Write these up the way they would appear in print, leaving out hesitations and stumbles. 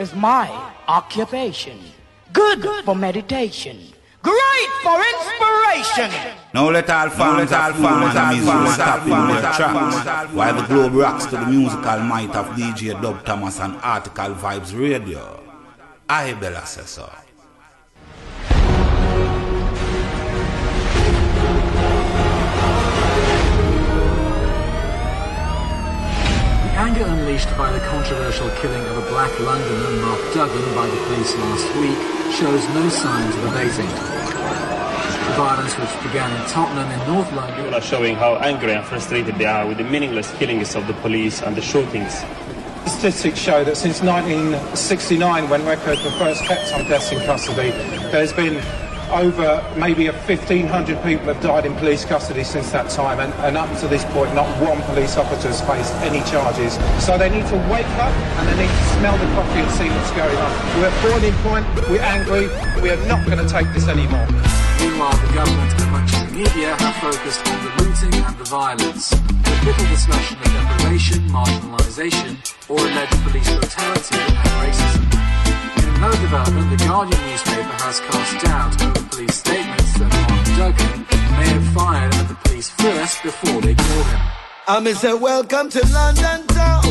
is my occupation. Good for meditation. Great for inspiration. Now let all fans and music stop in their tracks while the globe rocks to the musical might of DJ Dub Thomas and Artikal Vibes Radio. I, Bella Sessa. Anger unleashed by the controversial killing of a black Londoner, Mark Duggan, by the police last week shows no signs of abating. The violence, which began in Tottenham in North London... People are showing how angry and frustrated they are with the meaningless killings of the police and the shootings. Statistics show that since 1969, when records were first kept on deaths in custody, there's been over maybe 1,500 people have died in police custody since that time, and up to this point not one police officer has faced any charges. So they need to wake up and they need to smell the coffee and see what's going on. We're at boiling point, we're angry, we are not going to take this anymore. Meanwhile, the government and much of the media have focused on the looting and the violence, with little discussion of deprivation, marginalisation, or alleged police brutality and racism. In another development, the Guardian newspaper has cast doubt over police statements that Mark Duggan may have fired at the police first before they killed him. I may say, welcome to London town.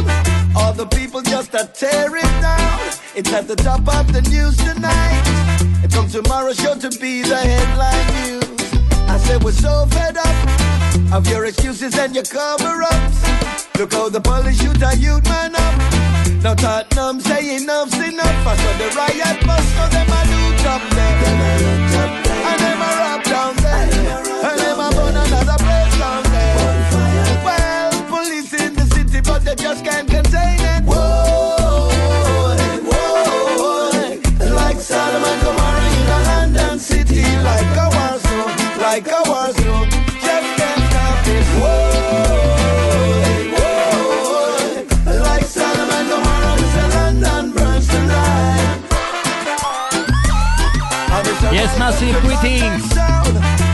All the people just are tearing down. It's at the top of the news tonight. It's from tomorrow's show to be the headline news. I said, we're so fed up of your excuses and your cover-ups. Look how the police shoot a youth man up. Now Tottenham say enough's enough. I saw the riot bus, so them a loot up there. And them a rob down there. And them a burn another place down there. Well, police in the city, but they just can't contain it. Whoa, whoa. Like Salaman Gomorrah in a London city. Like a war zone, like a war zone. Just can't stop it. Whoa. Yes, massive greetings.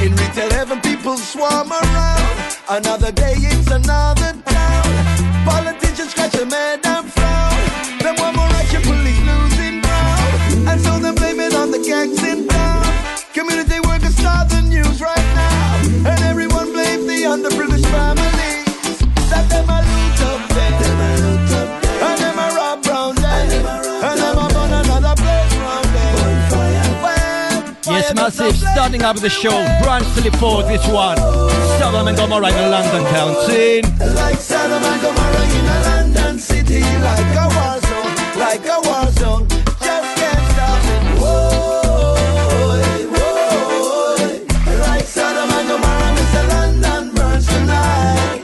In retail heaven, people swarm around. Another day, it's another town. Politicians scratch their head and frown. Them one more action, police losing ground. And so they blame it on the gangs in town. Community workers saw the news right now. And everyone blames the underprivileged families. That them a loot up there. And them a rob round there. And them a burn another place round there. Yes, massive, starting up the show, Brand Ford, this one, Salaman Gomorrah in a London town scene. Like Salaman Gomorrah in a London city, like a war zone, just can't stop it. Whoa, whoa, like Salaman Gomorrah, Mr. London burns tonight.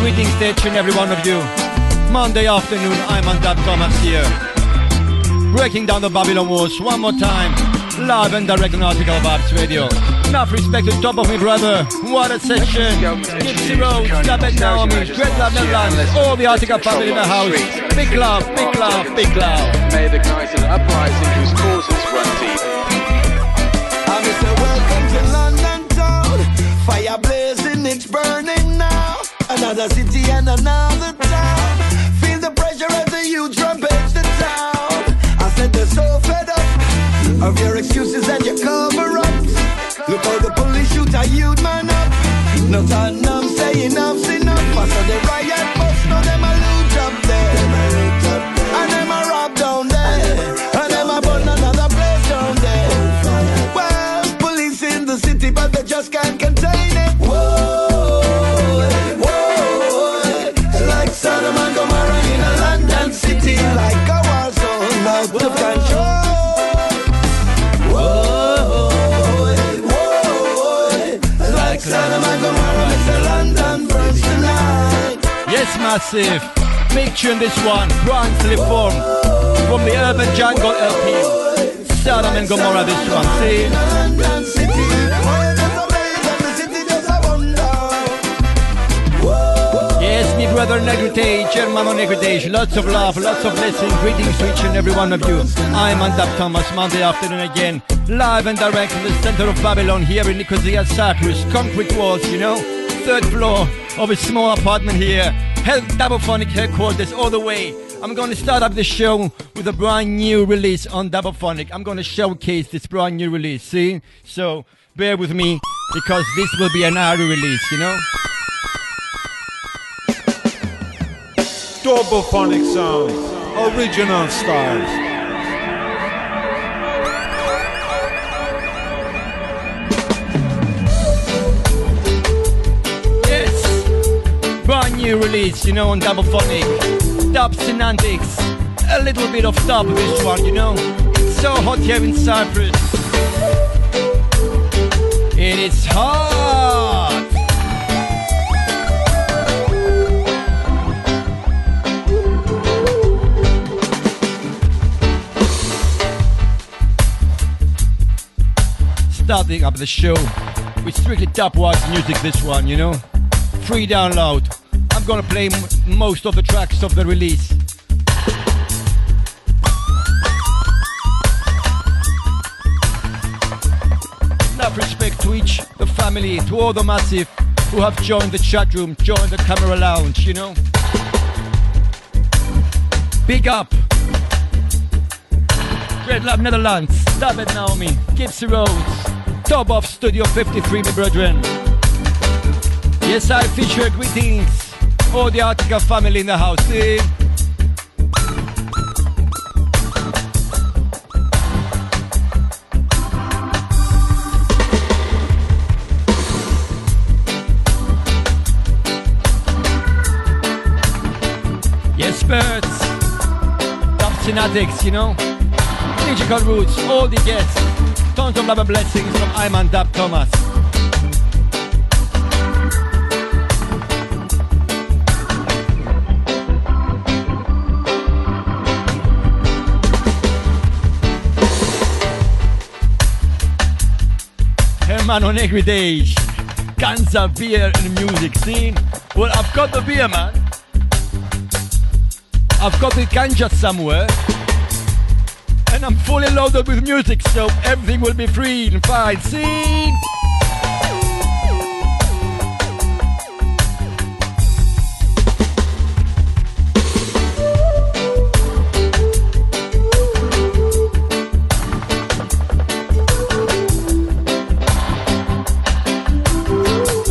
Greetings to each and every one of you. Monday afternoon, I'm Antap Thomas here, breaking down the Babylon Wars one more time, live and direct on Artikal Vibes Radio. Enough respect to Top of Me Brother, What a Session, Gypsy Road, Dabet Naomi, Great Love Netherlands, all the Artikal family in the house. Big love, big love, big love. May the night of an uprising whose causes run deep. I miss the welcome to London town. Fire blazing, it's burning now. Another city and another town. Feel the pressure as the youth rampage the town. I said they're so fed up of your excuses and your cover-ups. Look how the police shoot a youth man up. No time I'm saying enough's enough. I saw the riot bus, now them a loot up there. And them a rob down there. And them a burn another place down there. Well, police in the city, but they just can't contain it. Whoa. Salaman Gomorrah in a London city, like a war zone out of control. Whoa, whoa, like Salaman Gomorrah, it's a London burns tonight. Yes, massive. Big tune this one, Brilly from the Urban Jungle LP. Salaman Gomorrah, this one. See. London city. Yes, me brother Negrete, Hermano Negrete. Lots of love, lots of blessings. Greetings to each and every one of you. I'm Antap Thomas, Monday afternoon again, live and direct from the center of Babylon here in Nicosia, Cyprus. Concrete walls, you know, third floor of a small apartment here. Doublephonic headquarters all the way. I'm going to start up the show with a brand new release on Doublephonic. I'm going to showcase this brand new release, see? So bear with me because this will be an Ari release, you know? Doublephonic sound, original style. Brand new release, you know, on Doublephonic. Dub Synatics. A little bit of dub this one, you know. It's so hot here in Cyprus. It is hot! Starting up the show with strictly dub-wise music this one, you know. Free download. I'm gonna play most of the tracks of the release. Enough respect to each, the family, to all the massive who have joined the chat room, joined the camera lounge, you know. Big up. Great Love Netherlands, Dub at Naomi, Gipsy Rhodes, Top of Studio 53, my brethren. Yes, I feature greetings, all the Artikal family in the house, see? Yes, birds, Dub Synatics, you know? Digital roots, all the guests, tons of love and blessings from Iman Dub Thomas. Hermano Negrete, Ganza beer and music scene. Well, I've got the beer, man. I've got the ganja somewhere. And I'm fully loaded with music, so everything will be free and fine. See?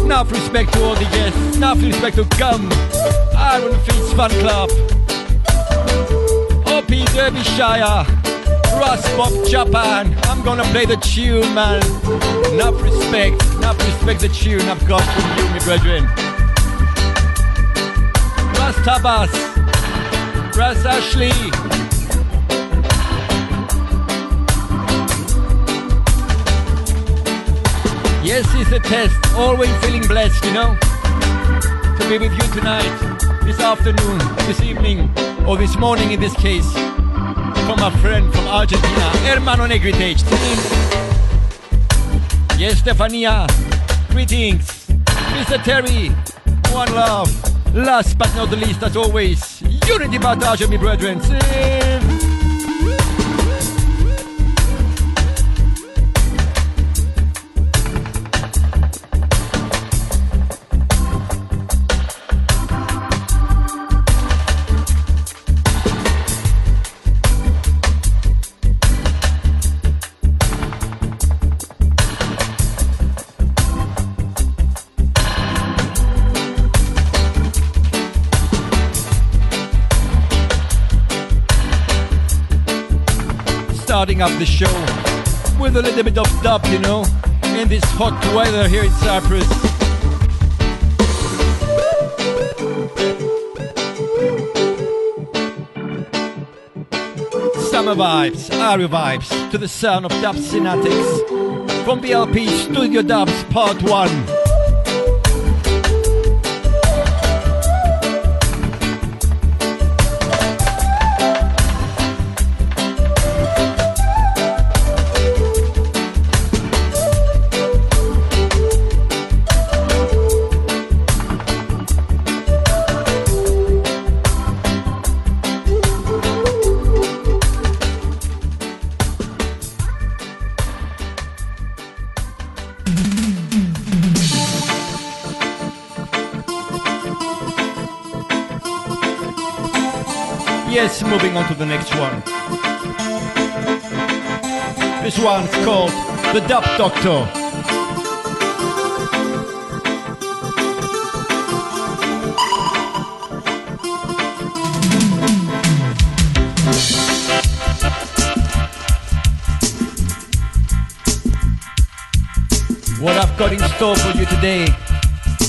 Enough respect to all the guests, enough respect to Gum, Iron Fist Fan Club, OP Derbyshire, Russ Bob Japan. I'm gonna play the tune, man. Enough respect the tune I've got from you, my brethren. Russ Tabas, Russ Ashley. Yes, it's a test. Always feeling blessed, you know, to be with you tonight, this afternoon, this evening, or this morning in this case, from my friend from Argentina, Hermano Negrete. Yes, Stefania, greetings. Mr. Terry, one love. Last but not the least, as always, unity partage, my brethren. Starting up the show with a little bit of dub, you know, in this hot weather here in Cyprus. Summer vibes, Ari vibes, to the sound of Dub Synatics from BLP Studio Dubs Part 1. yes, moving on to the next one. This one's called The Dub Doctor. What I've got in store for you today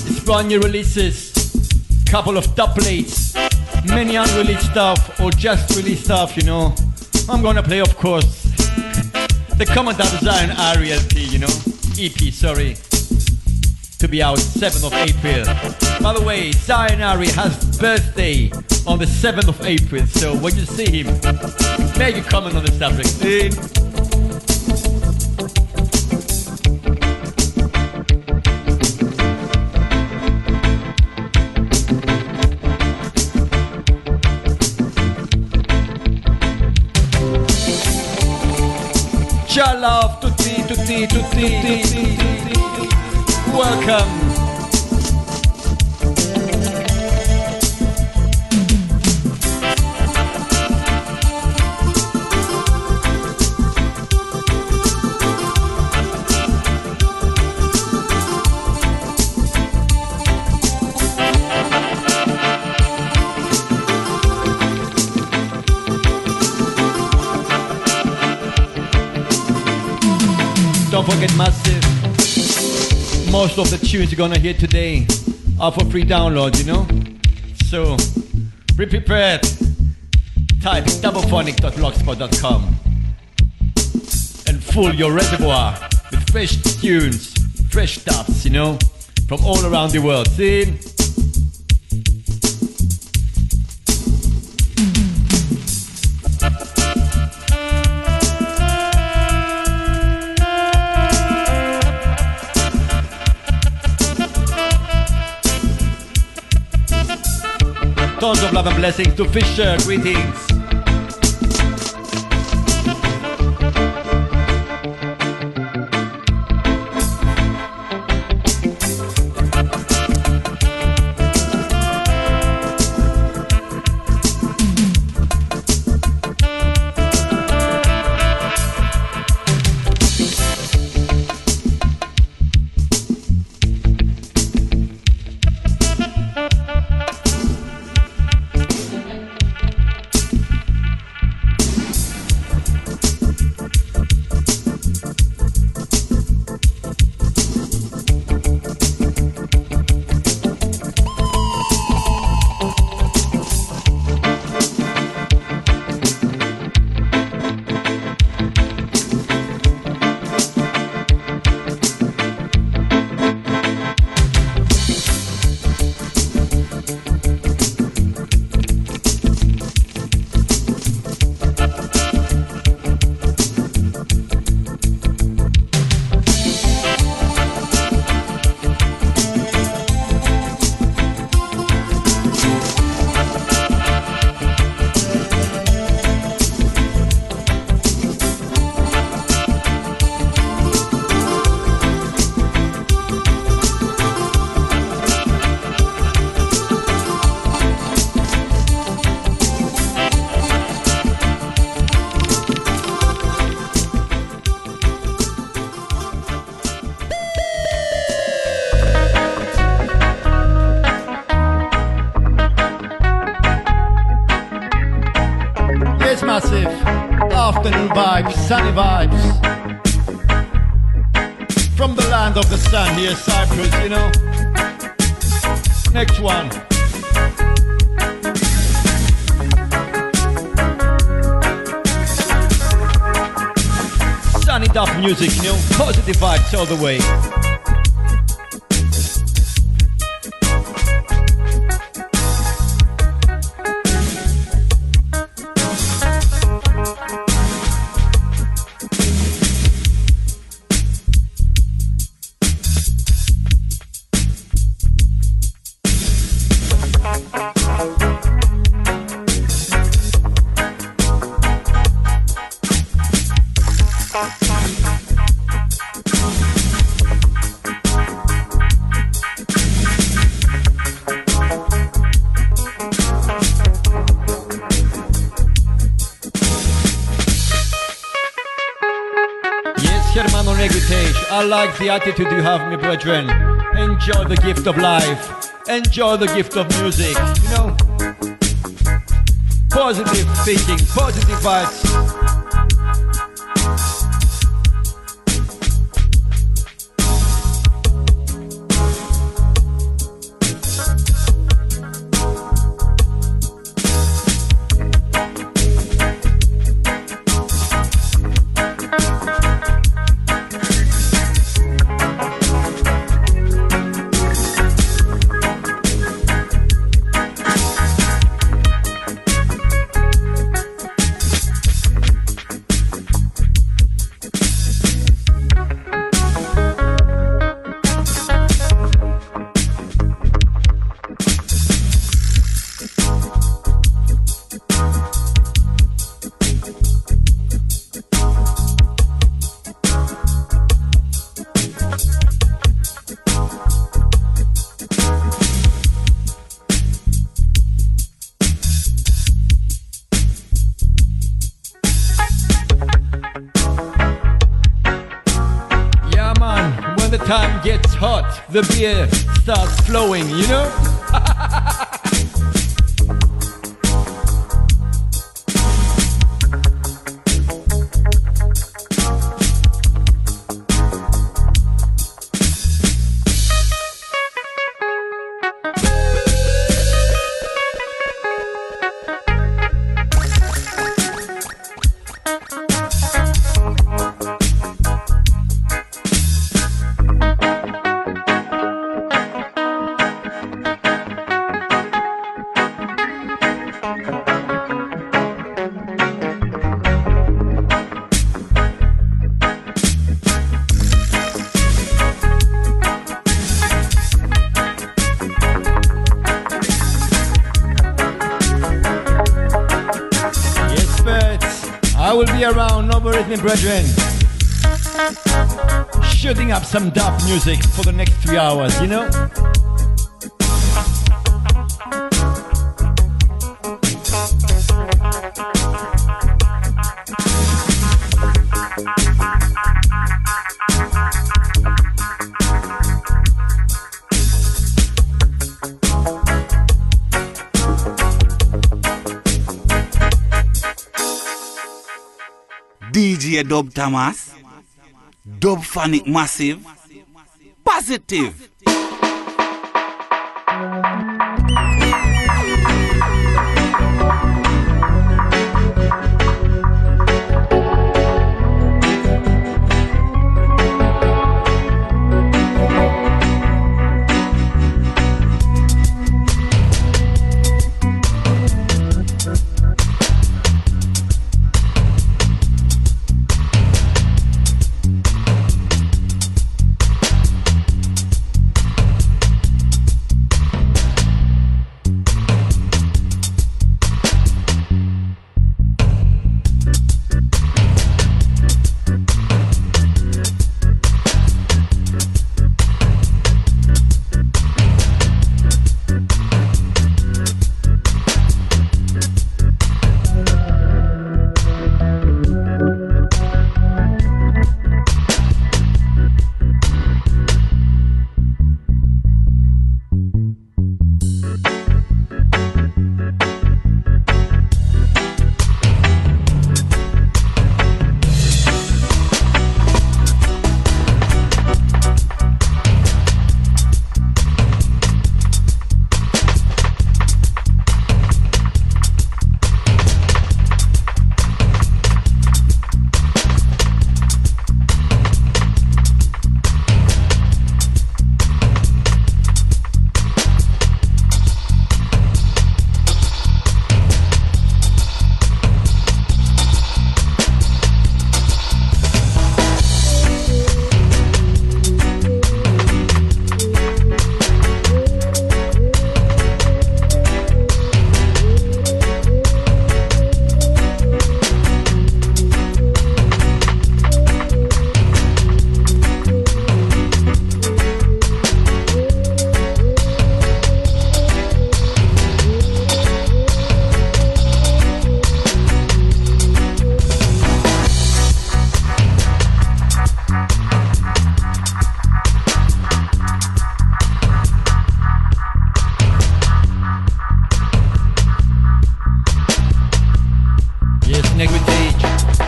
is brand new releases, couple of dub plates, many unreleased stuff or just released stuff, you know. I'm gonna play, of course, the common dub Zion Ari LP, you know, EP, sorry, to be out 7th of April. By the way, Zion Ari has birthday on the 7th of April, so when you see him, make a comment on the subject, dude. Jah love tutti. Welcome. Don't forget Massive. Most of the tunes you're gonna hear today are for free download, you know? So, be prepared. Type doublephonic.blogspot.com and fill your reservoir with fresh tunes, fresh dubs, you know? From all around the world, see? Tons of love and blessings to Fisher, greetings. Sunny vibes from the land of the sun here, Cyprus, you know. Next one. Sunny dub music, you know, positive vibes all the way. I like the attitude you have, my brethren. Enjoy the gift of life. Enjoy the gift of music. You know, positive thinking, positive vibes. The beer starts flowing, you know? Brethren, shooting up some dub music for the next 3 hours, you know? DJ Dub Thomas, Doublephonic Massive, Positive.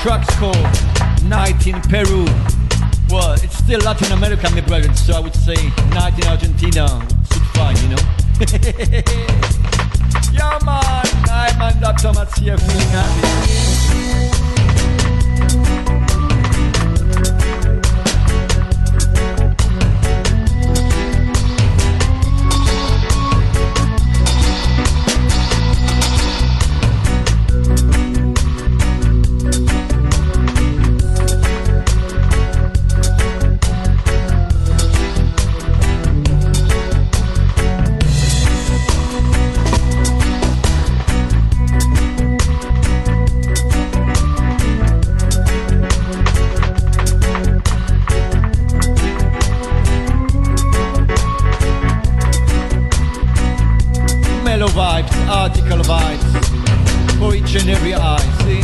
track's called Night in Peru. Well, it's still Latin America, my brethren, so I would say Night in Argentina should fine, you know. Yeah, man, I'm on Dub Thomas here feeling happy. Vibes, Artikal Vibes, for each and every eye, see?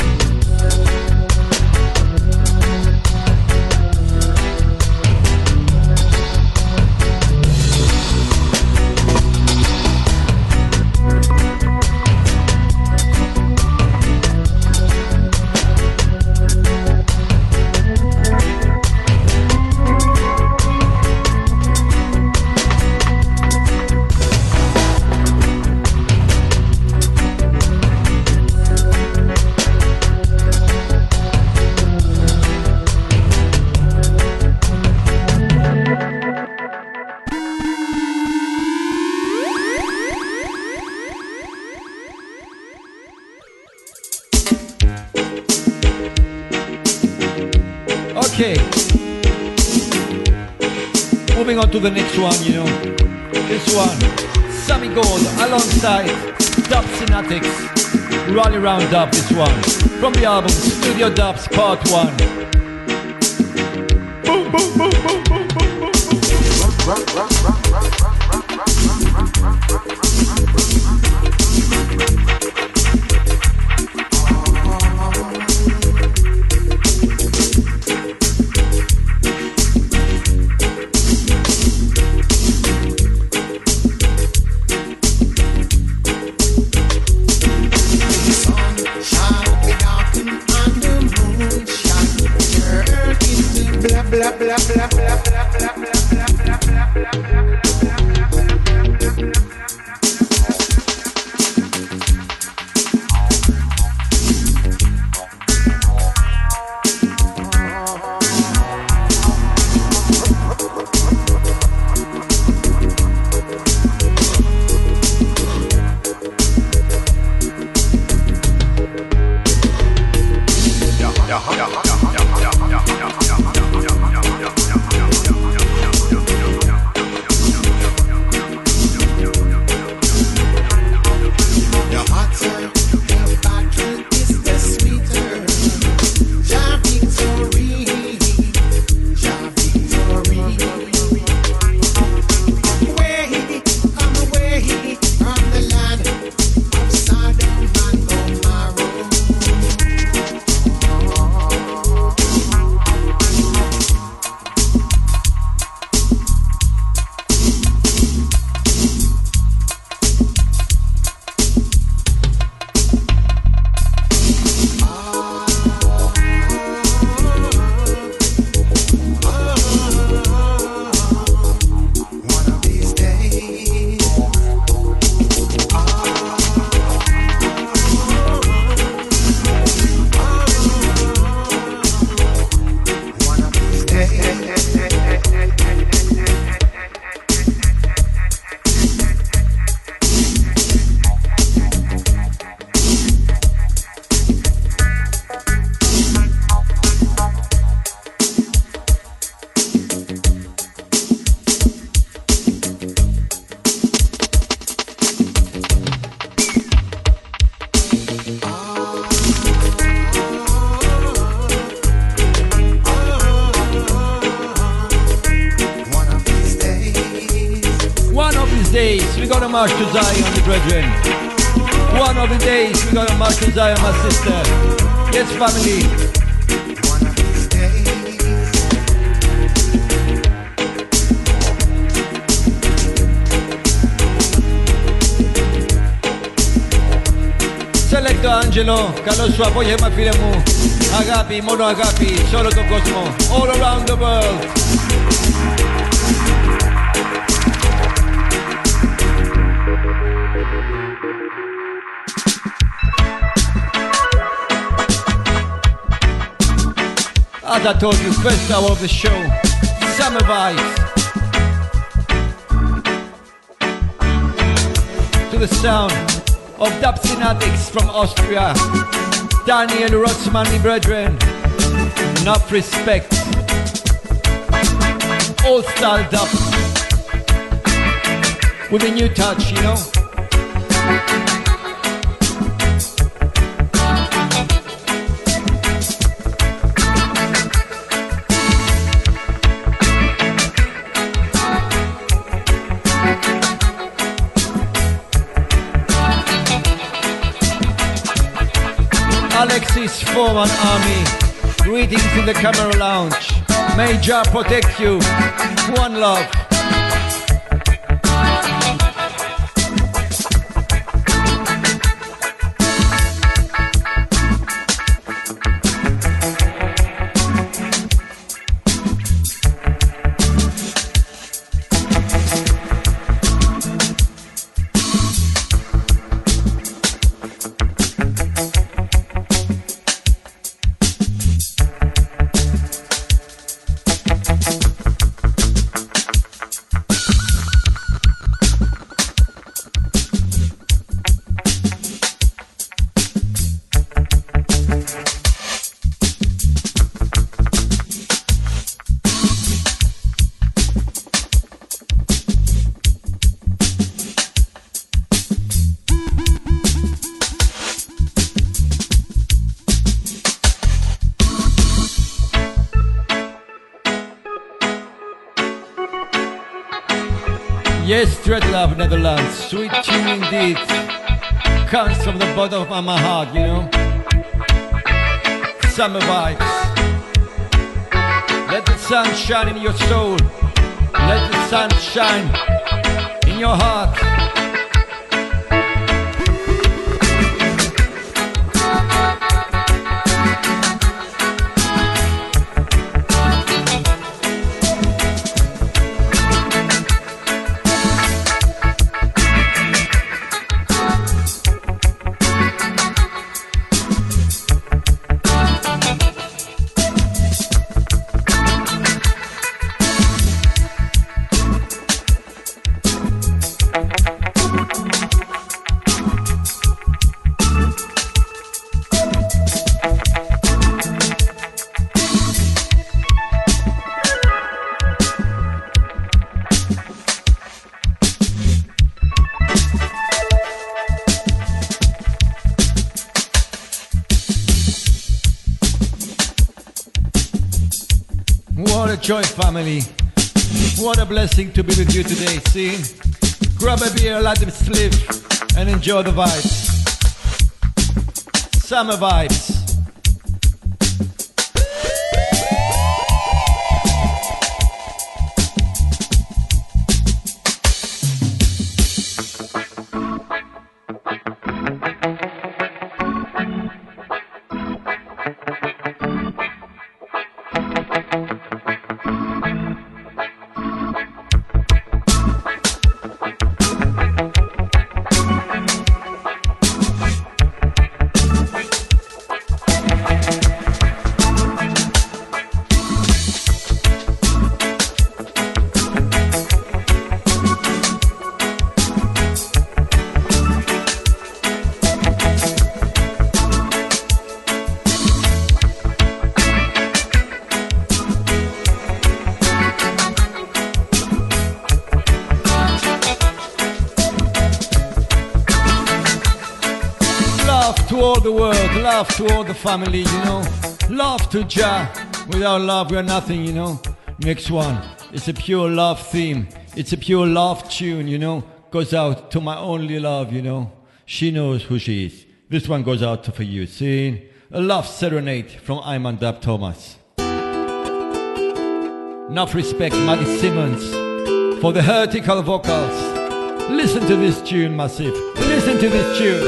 On to the next one, you know. This one, Sammy Gold alongside Dub Synatics. Rally Round Dub, this one. From the album Studio Dubs Part 1. Boom, boom, boom, boom, boom, boom, boom, March to Zion, the brethren. One of the days we're gonna march to Zion, my sister. Yes, family. Selector Angelo, καλώς σου απόγευμα, φίλε μου. Αγάπη, μόνο αγάπη σε όλο τον κόσμο. All around the world. As I told you, first hour of the show, summer vibes. To the sound of Dub Synatics from Austria, Daniel Rotzmanni brethren, enough respect, old style dub, with a new touch, you know. Alexis Foreman Army, greetings in the camera lounge. May Jah protect you. One love. Dread love, Netherlands, sweet tune indeed, comes from the bottom of my heart, you know. Summer vibes. Let the sun shine in your soul. Let the sun shine in your heart. Joy family, what a blessing to be with you today. See, grab a beer, let it slip, and enjoy the vibes. Summer vibes. Love to all the family, you know. Love to Jah. Without love, we are nothing, you know. Next one. It's a pure love theme. It's a pure love tune, you know. Goes out to my only love, you know. She knows who she is. This one goes out for you. See? A love serenade from Antap Thomas. Enough respect, Madi Simmons, for the Hertikal vocals. Listen to this tune, Massive. Listen to this tune.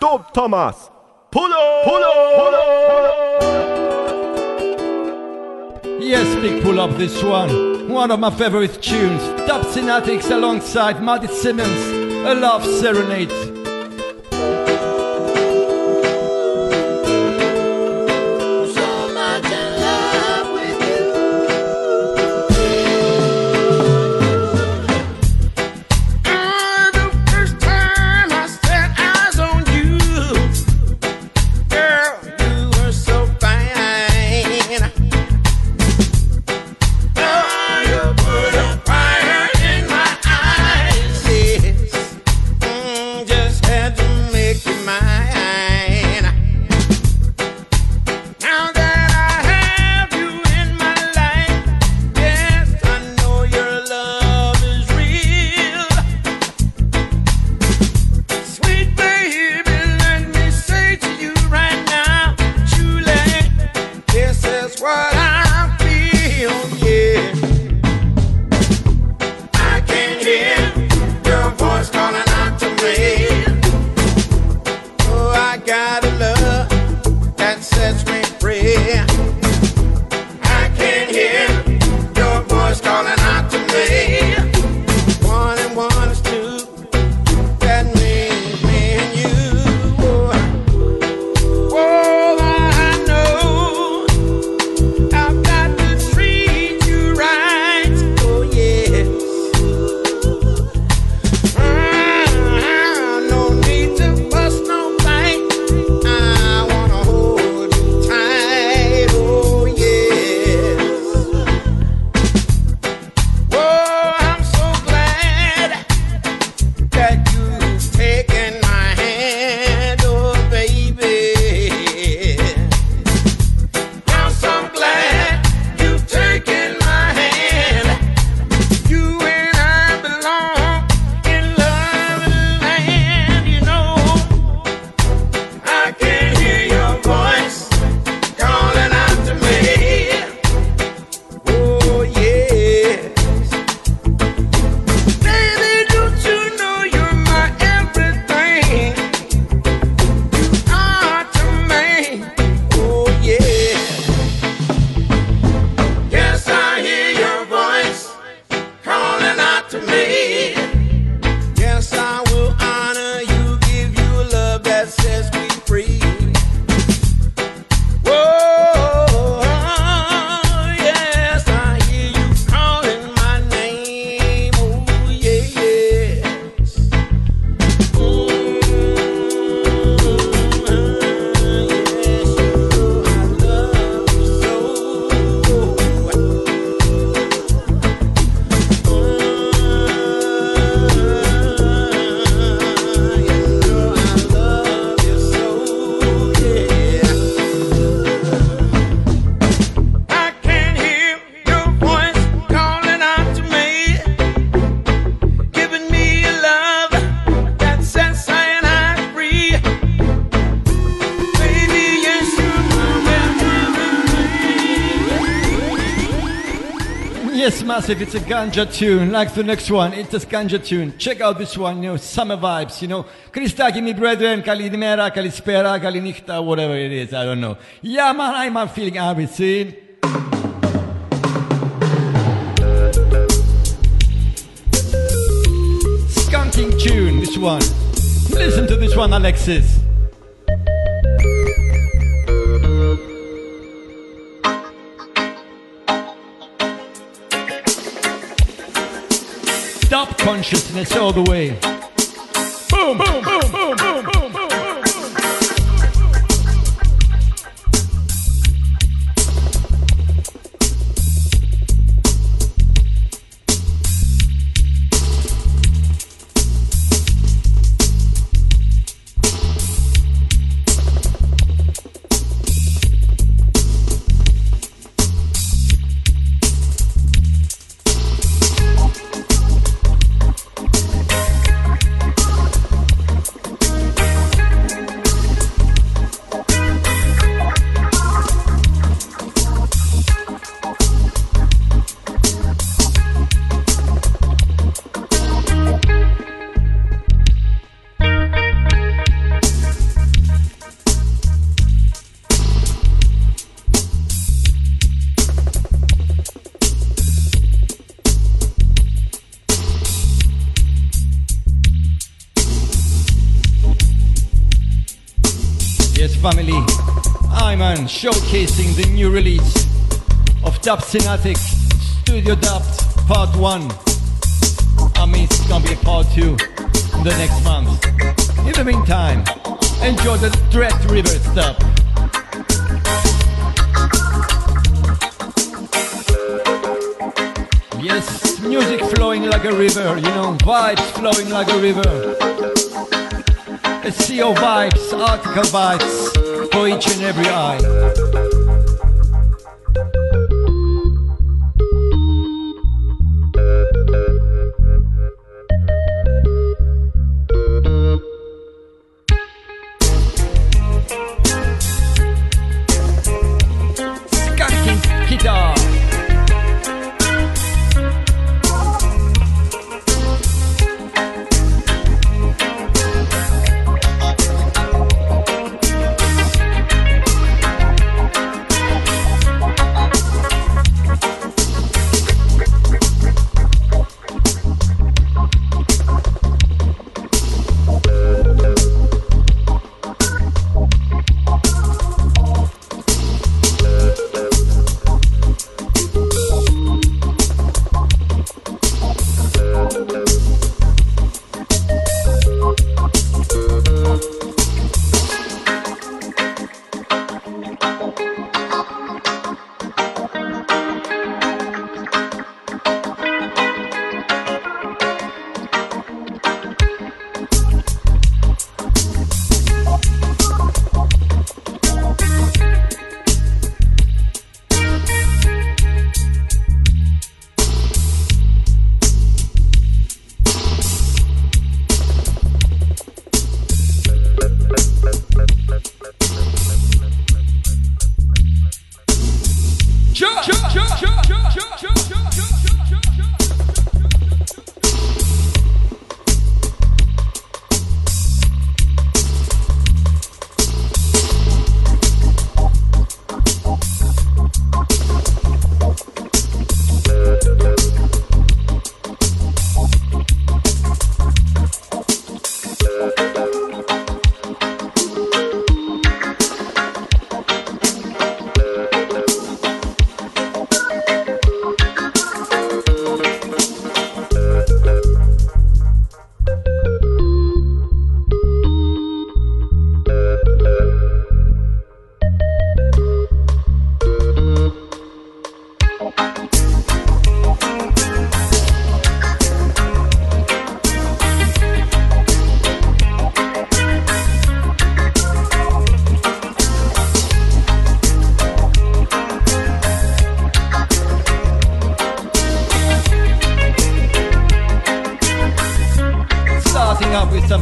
Dub Thomas. Pull up! Pull up! Pull up! Yes, big pull up this one. One of my favorite tunes. Dub Synatics alongside Madi Simmons. A love serenade. If it's a ganja tune, like the next one, it's a ganja tune. Check out this one, you know, summer vibes, you know. Kristaki, me brethren, Kalimera, Kalispera, Kalinichta, whatever it is, I don't know. Yeah, man, I'm feeling happy, see? Skunking tune, this one. Listen to this one, Alexis. Consciousness all the way. Boom, boom, boom, boom, boom, boom, boom. Yes, family, I'm on showcasing the new release of Dub Synatics, Studio Dub Part 1. I mean, it's gonna be a Part 2 in the next month. In the meantime, enjoy the Dread River stuff. Yes, music flowing like a river, you know, vibes flowing like a river. SEO vibes, Artikal vibes, for each and every eye.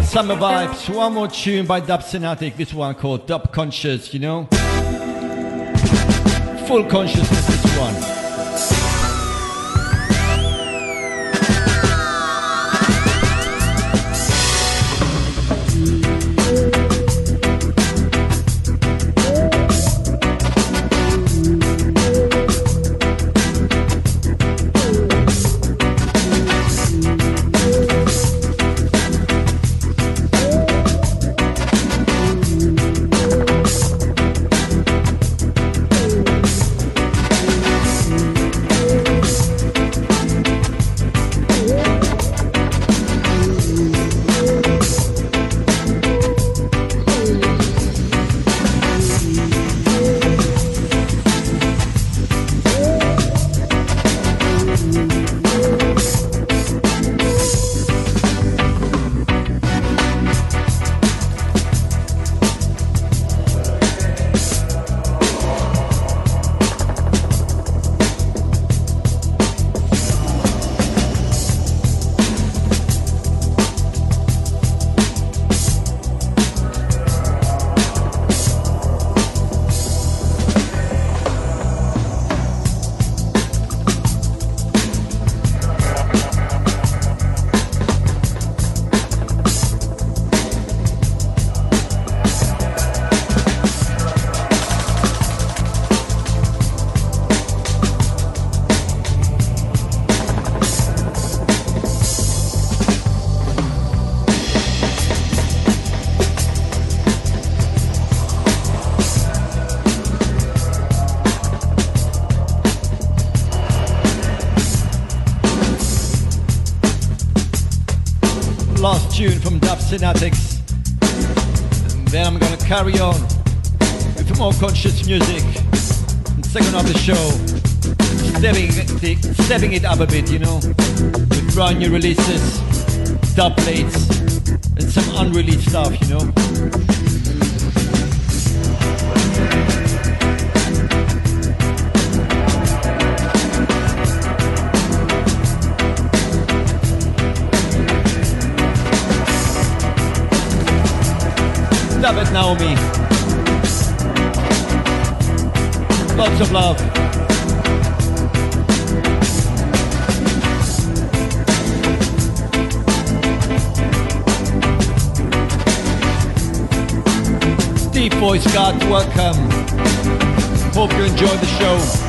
Summer vibes, one more tune by Dub Synatic, this one called Dub Conscious, you know? Full consciousness, this one. tune from Dub Synatics, and then I'm gonna carry on with more conscious music. And second of the show, stepping it up a bit, you know, with brand new releases, dub plates, and some unreleased stuff, you know. Love it, Naomi. Lots of love. Deep Voice Guard, welcome. Hope you enjoyed the show.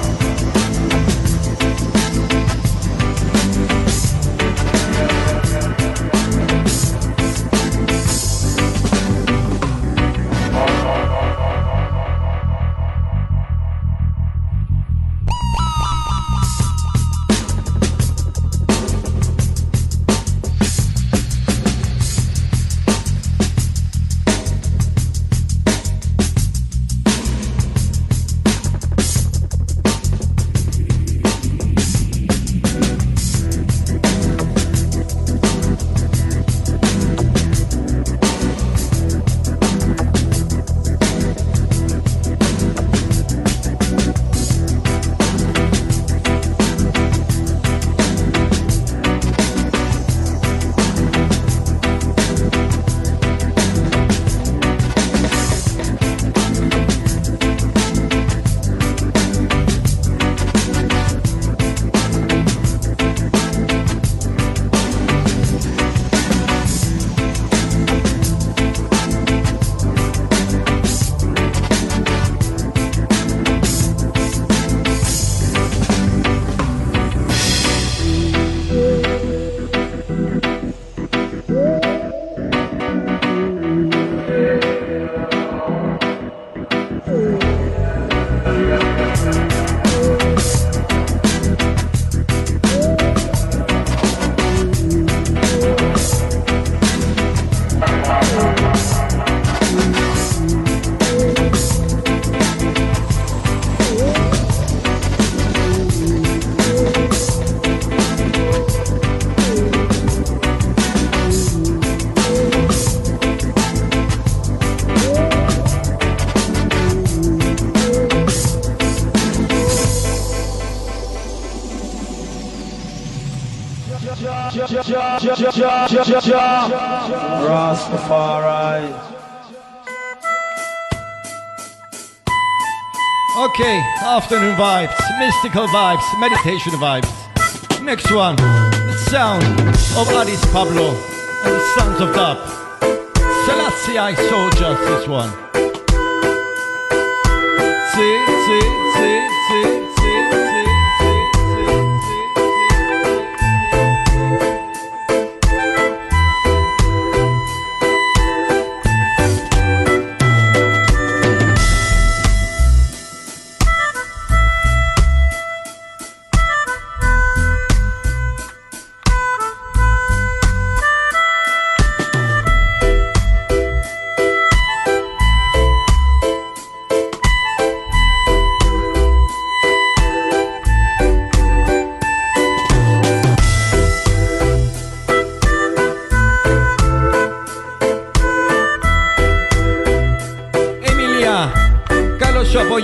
Rastafari. Okay, afternoon vibes, mystical vibes, meditation vibes. Next one, the sound of Addis Pablo and the Sons of Dub. Selassie, I saw just this one. See, see, see, see, see, see.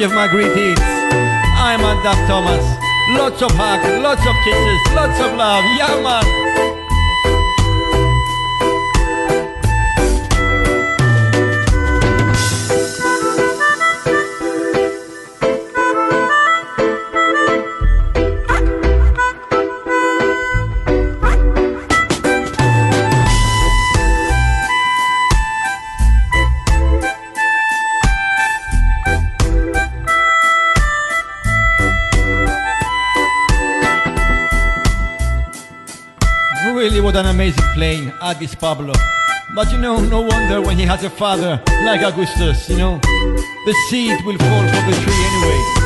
Of my greetings. I'm Antap Thomas. Lots of hugs, lots of kisses, lots of love. Yeah, man. An amazing playing, Addis Pablo. But you know, no wonder when he has a father like Augustus, you know, the seed will fall from the tree anyway.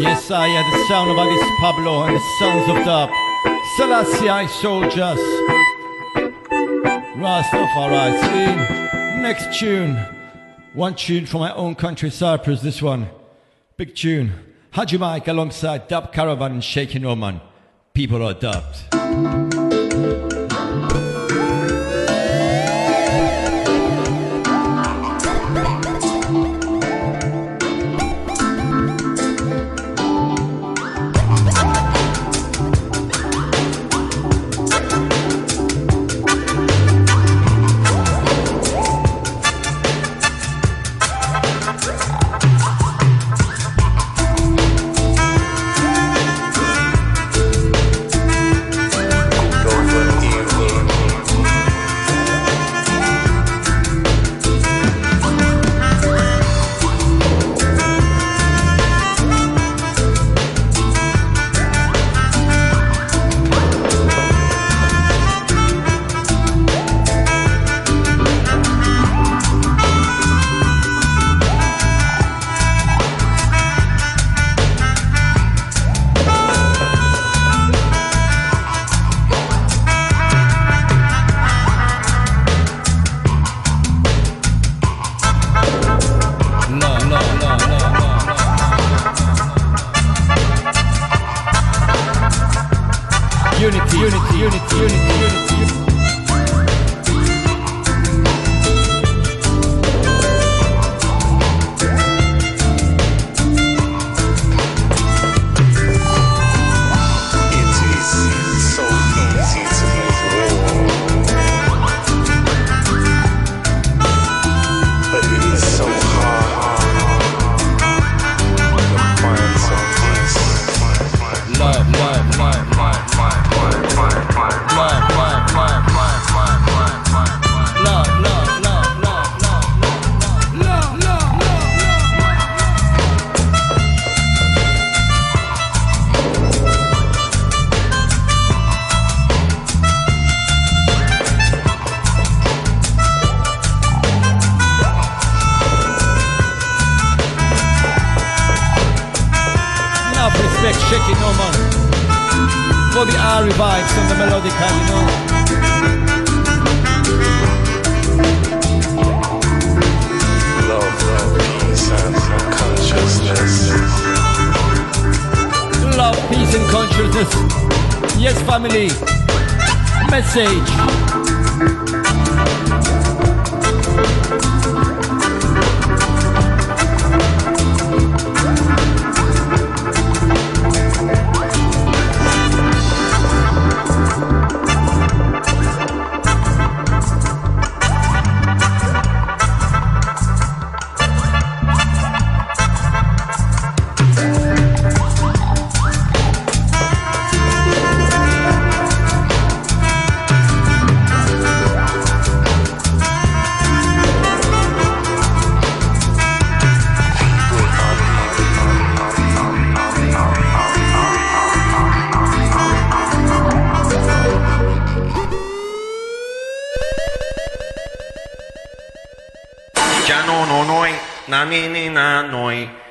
Yes, I had the sound of Alice Pablo and the sounds of Dub. Selassie, I soldiers. Rastafari, see? Next tune. One tune from my own country, Cyprus, this one. Big tune. Haji Mike alongside Dub Caravan and Shaking Oman. People are dubbed.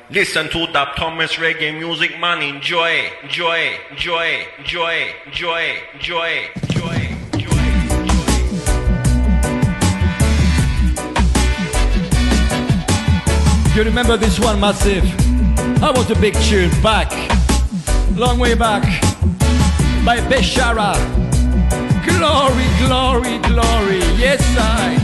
Listen to Dub Thomas reggae music, man. Enjoy, enjoy, enjoy, enjoy, enjoy, enjoy, enjoy. You remember this one, massive? That was a big tune back, long way back, by Beshara. Glory, glory, glory. Yes, I.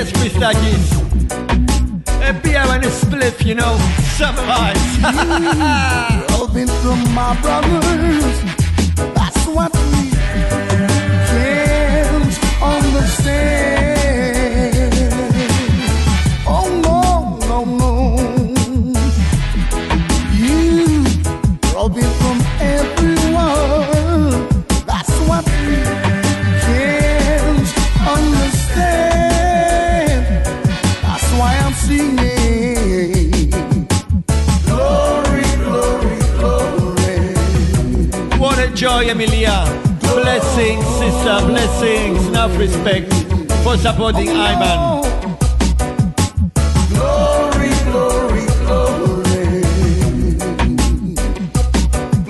There's my sluggies. A beer and a spliff, you know. Summer vibes. Loving from my brothers. That's what we can't understand. Oh no, no, no. You loving from everyone. That's what we can't understand. Glory, glory, glory. What a joy, Emilia. Blessings, sister, blessings. Enough respect for supporting Ivan. Glory, glory, glory,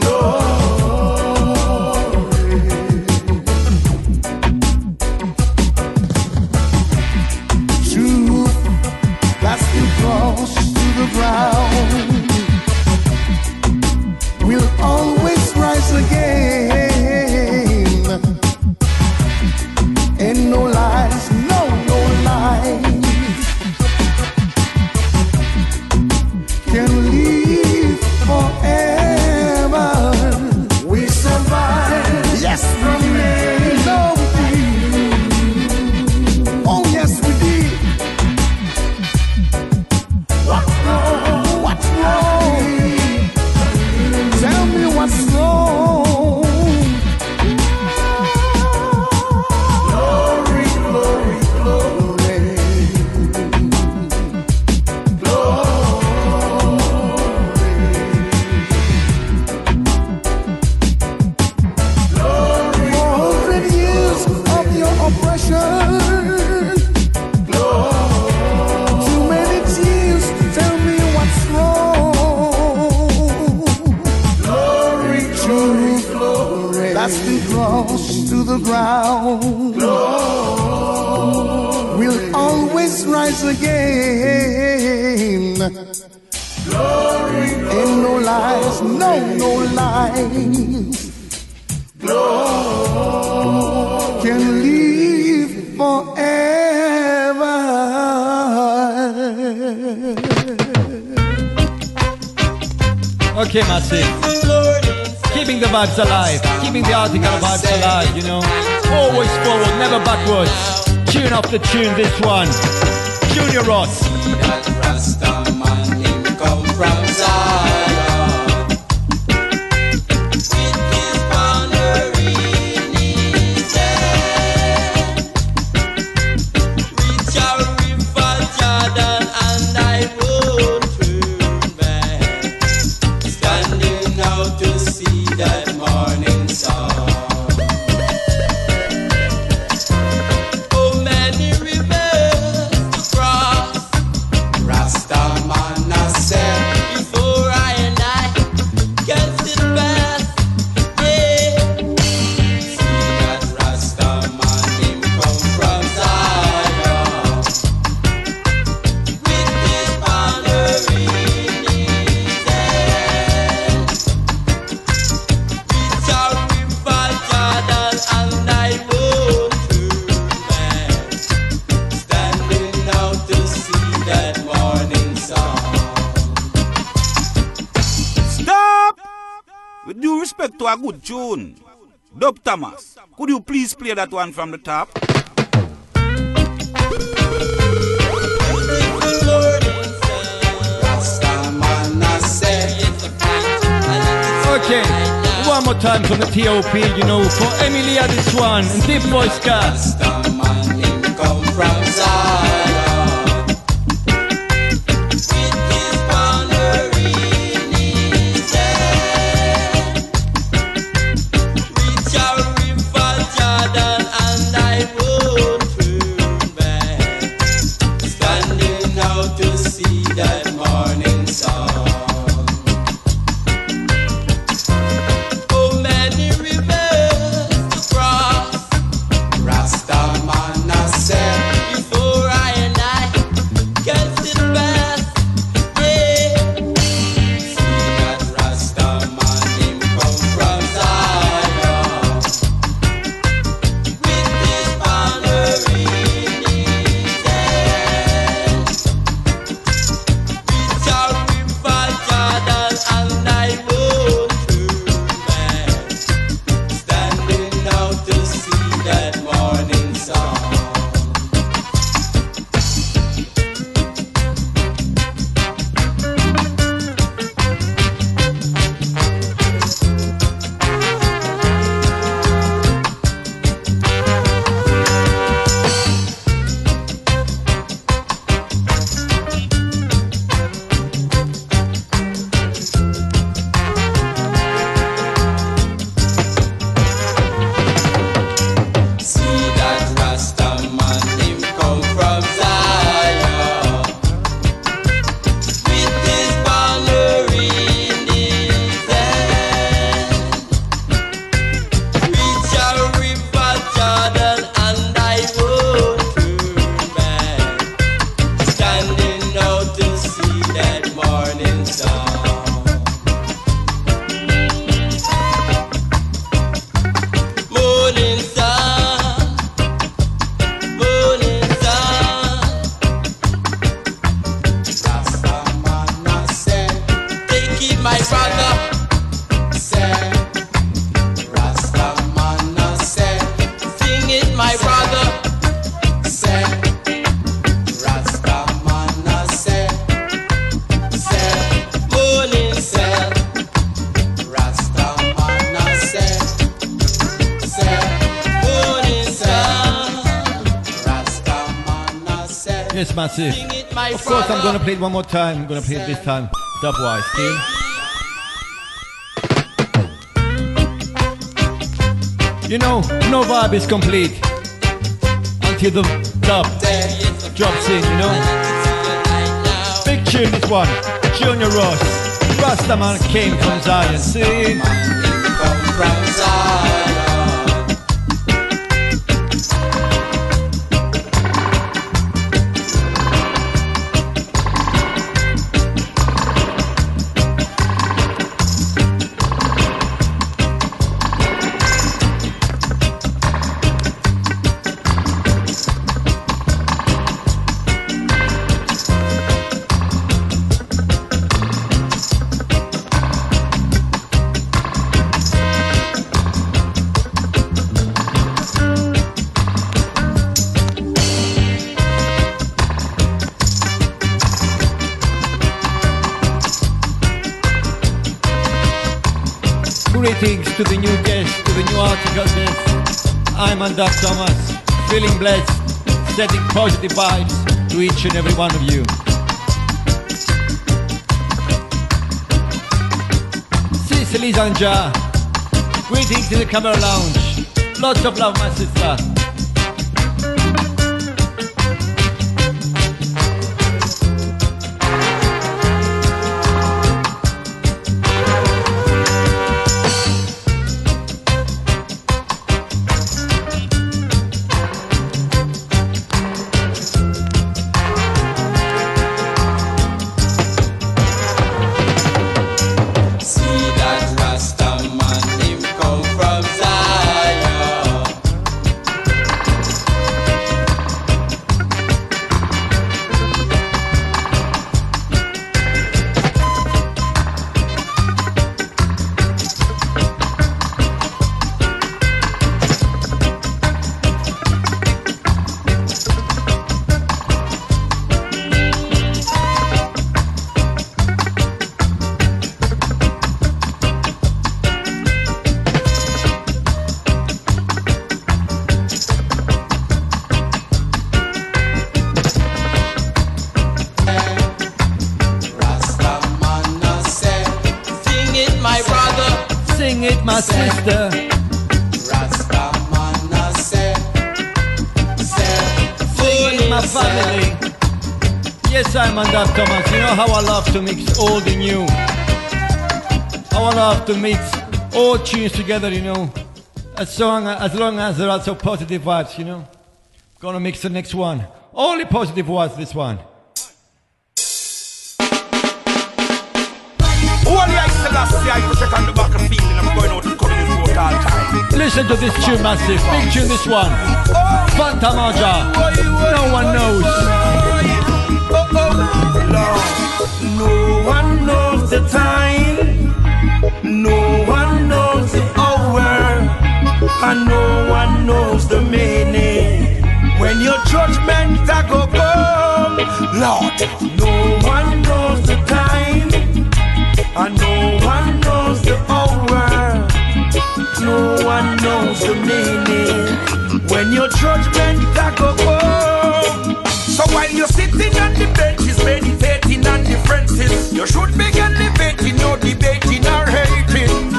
glory. Truth that's been crossed to the ground will always rise again, and no lies, no, no lies can live forever. We survive, yes we did, no we did, oh yes we did. What more, what more? Tell me what's wrong. Glory, glory, glory. Glory. Glory. 400 years of your oppression. Glory. Too many tears. Tell me what's wrong. Glory, glory, glory. That's been crushed to the ground. Glory. Will always rise again. Glory, glory, And no lies, no, no lies glory. can live forever. Okay, Marcy. Keeping the vibes alive, keeping the Artikal vibes alive, you know. Always forward, never backwards. Tune up the tune, this one. Junior Ross. That Rasta man, him come from Zion. With his banner in his hand, reach a river Jordan and I won't turn back. Standing out to see that morning sun. Oh, many rivers to cross Rastaman has said before I and I can still pass. Yeah, see that Rastaman him come from Zion. With his banner in his hand, reach out river Jordan and I won't turn back. Standing out to see that morning sun. Stop! With due respect to a good tune. Dub Thomas, could you please play that one from the top? Rastaman has said, Okay, one more time from the TOP, you know, for Emilia this one, and Deep Voice Cast. Rastaman him come from Zion. With his banner in his hand, reach a river Jordan and I won't turn back. Standing out to see that morning sun. Oh, many rivers to cross Rastaman it's massive. Of course, I'm going to play it one more time. I'm going to play it this time. Dubwise, see? You know, no vibe is complete until the dub drops in, you know? Big tune, this one. Junior Ross. Rastaman came from Zion, see? From Zion. To the new guest, to the new Artikal guest, I'm Antap Thomas, feeling blessed, setting positive vibes to each and every one of you. Sicily Zanja, greetings to the camera lounge, lots of love my sister. To mix all tunes together, you know, as long as there are so positive vibes, you know. Gonna mix the next one. Only positive vibes, this one. Listen to this tune, massive. Big tune, this one. Fanta Maja. No one knows. No one knows the time. No one knows the hour, and no one knows the minute when your judgment are go come, Lord. No one knows the time, and no one knows the hour. No one knows the minute when your judgment are go come. So while you're sitting on the benches, meditating on the differences, you should be elevating, no debating or hating.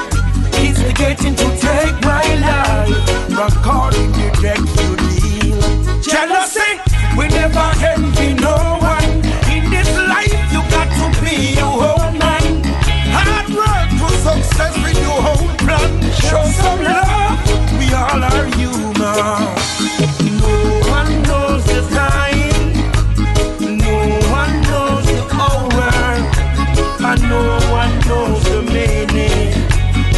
Instigating to take my life, recording the deck you deal. Jealousy, we never envy no one. In this life, you got to be your own man. Hard work to success with your own plan. Show some love, we all are human. No one knows the time. No one knows the meaning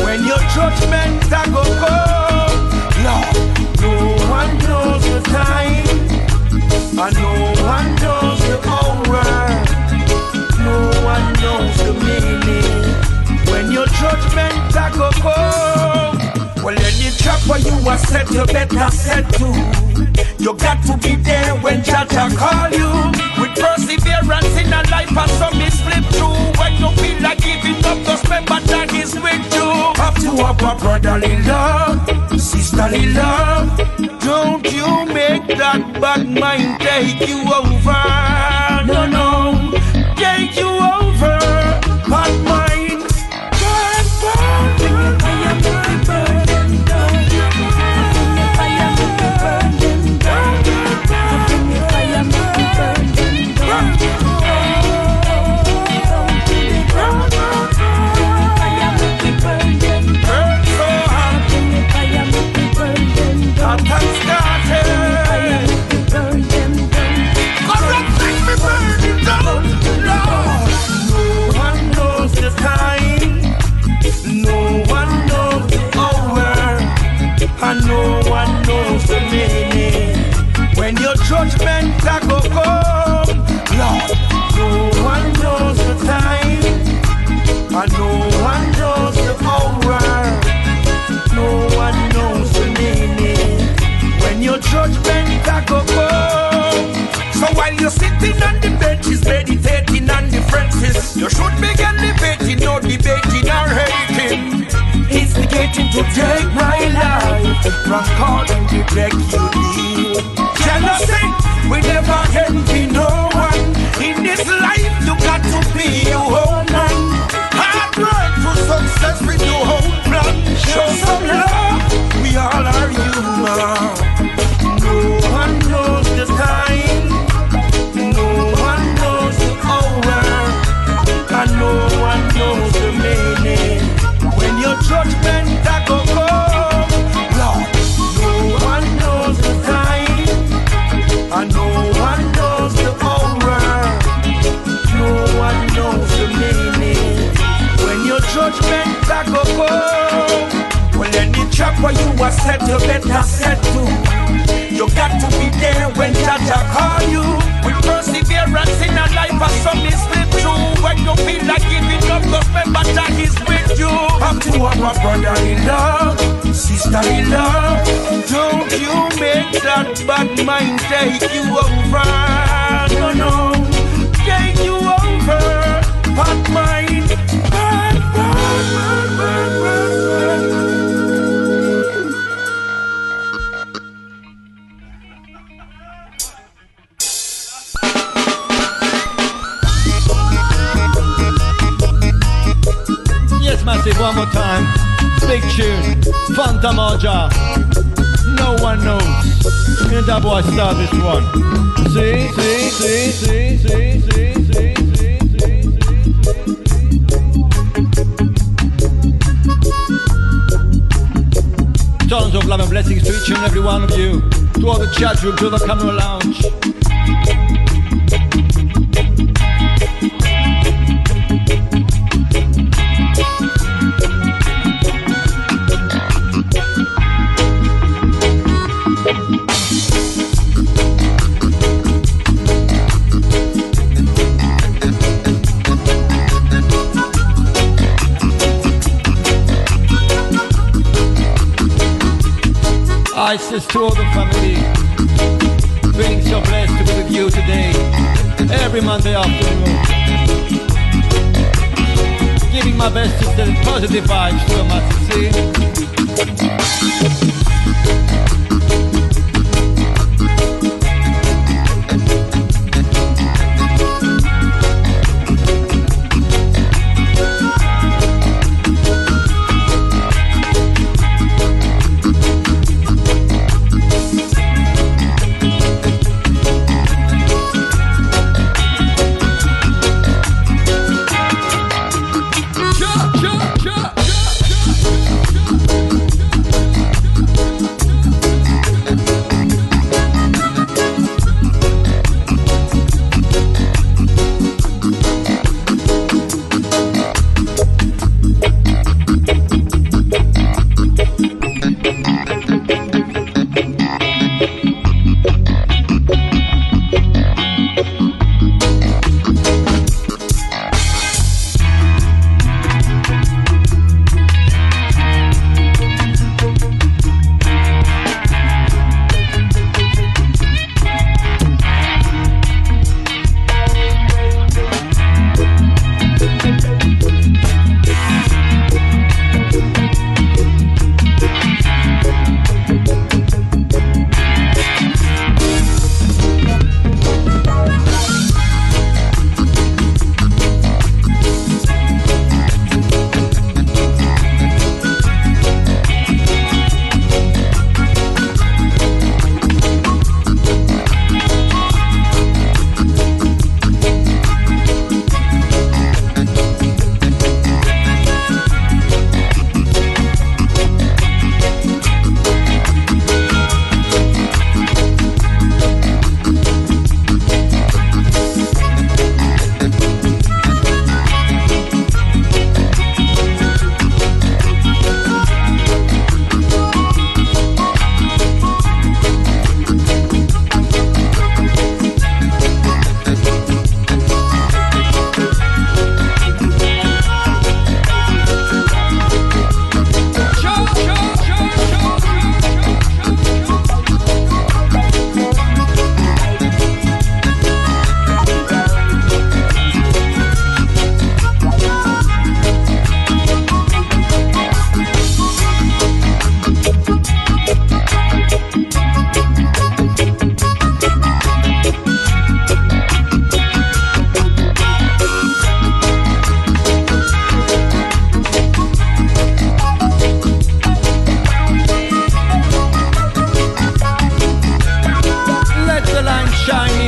when your judgment are go come. No one knows the time, and no one knows the hour. No one knows the meaning when your judgment are go come. Well, any trap where you are set, you better set to. You got to be there when Jaja call you. With perseverance in a life, and some is flip through. When you feel like giving up, just remember that is with you. Have to have a brotherly love, sisterly love. Don't you make that bad mind take you over. No, no, take you over. Bad mind, can't burn. Bring the fire, put the burden down. Bring the fire, put the burden down. Bring the fire, put the burden down. Bring the fire, put the burden down. Bring the fire, put the burden down. And no one knows the meaning. When your judgment a go come, Lord, no one knows the time, and no one knows the hour. No one knows the meaning. When your judgment a go come. So while you're sitting on the benches, meditating on the fences, you should begin debating, no debating or hating. Instigating to take my life from God and neglect you deal. Jealousy will never envy no one. In this life you got to be your own man. Hard work for success with your own plan. Show some love, we all are human. No one knows the time, no one knows the hour, and no one knows the meaning. When your judgment that go come, Lord, no one knows the time, and no one knows the hour, no one knows the meaning. When your judgment that go come, well, any chapter you are set, you better set to. You got to be there when Jaja call you. With perseverance in a life as some is slip through. When you feel like giving up, just remember Jaja is with you. Come to our brother in love, sister in love. Don't you make that bad mind take you over. No, no, take you over. Bad mind, bad, bad, bad, bad, bad, bad. Massive, one more time. Big tune, Fanta Maja. No one knows. And that's why I start this one. See, see, see, see, see, see, see, see, see, see. Tons of love and blessings to each and every one of you. To all the chat room, to the camera lounge. Sisters, to all the family, being so blessed to be with you today, every Monday afternoon, giving my best to send positive vibes to the masses, see?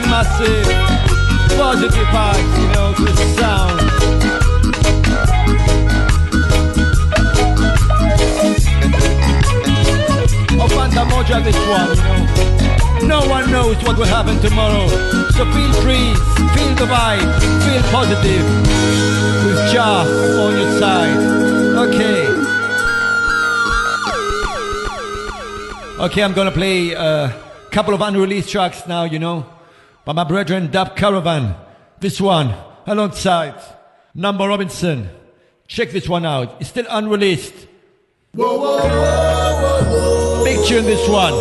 massive positive vibes, you know, to the sound. Moja, this one, you know. No one knows what will happen tomorrow, so feel free, feel the vibe, feel positive, with Ja on your side. Okay, I'm gonna play a couple of unreleased tracks now, you know, by my brethren Dub Caravan. This one, alongside Number Robinson. Check this one out, it's still unreleased. Whoa, whoa, whoa, whoa. Big tune this one.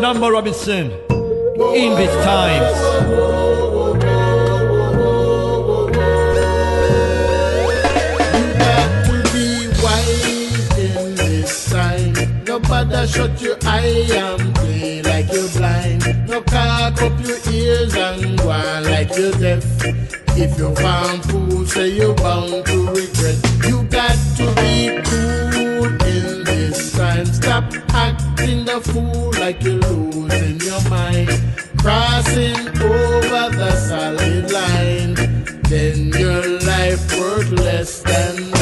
Number Robinson, in these times. Nobody shut your eye and play like you're blind. No cock up your ears and go on like you're deaf. If you're bound to say you're bound to regret. You got to be cool in this time. Stop acting the fool like you're losing your mind. Crossing over the solid line, then your life worth less than mine.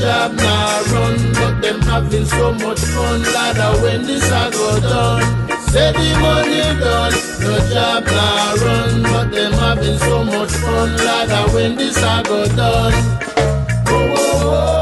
Job now run, but them having so much fun, ladder when this I go done. Say the money done, no job now run, but them having so much fun, ladder when this I go done. Oh, oh, oh.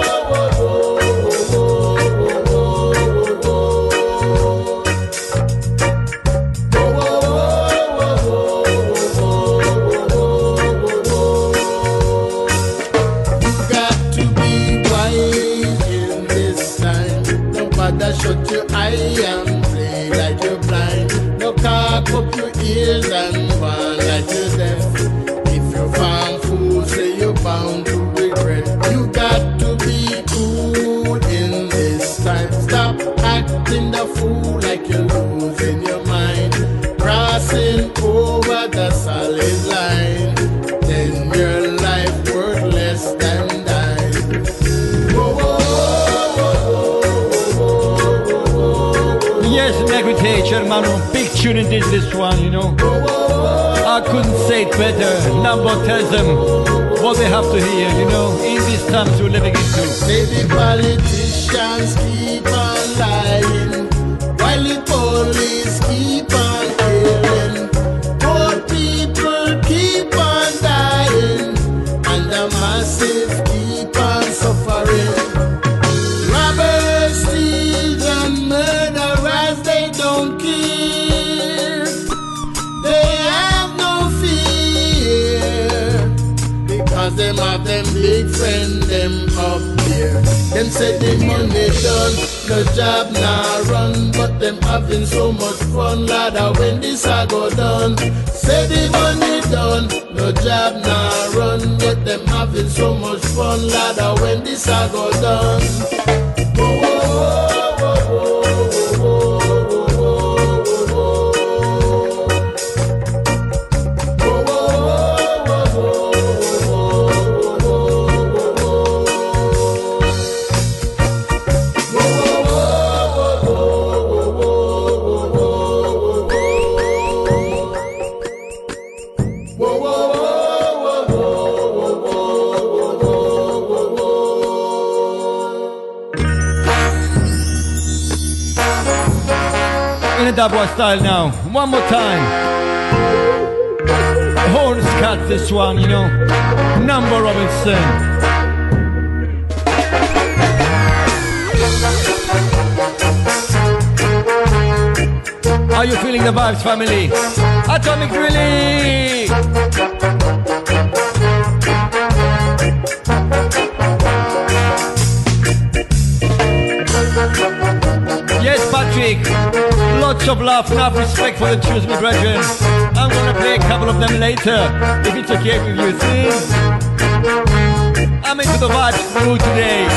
Hermano, big tune in this one, you know. I couldn't say it better. Number tells them what they have to hear, you know, in these times we're living into. Baby, politicians keep on lying, while the police keep on killing. Poor people keep on dying, and the masses keep on suffering. Robbers steal and murderers, they don't care. They have no fear, because them have them big friend them up here. Them say the money done, the job now run, but them having so much fun, ladder when this I go done. Say the money done, the job now run, but them having so much fun, ladder when this I go done. Whoa, whoa, whoa. Dubwah style now, one more time. Horns cut this one, you know. Number Robinson. How you feeling the vibes, family? Atomic Brilly! Yes, Patrick. Lots of love, enough respect for the tunes, my brethren. I'm gonna play a couple of them later, if it's okay with you, see? I'm into the vibes mood today.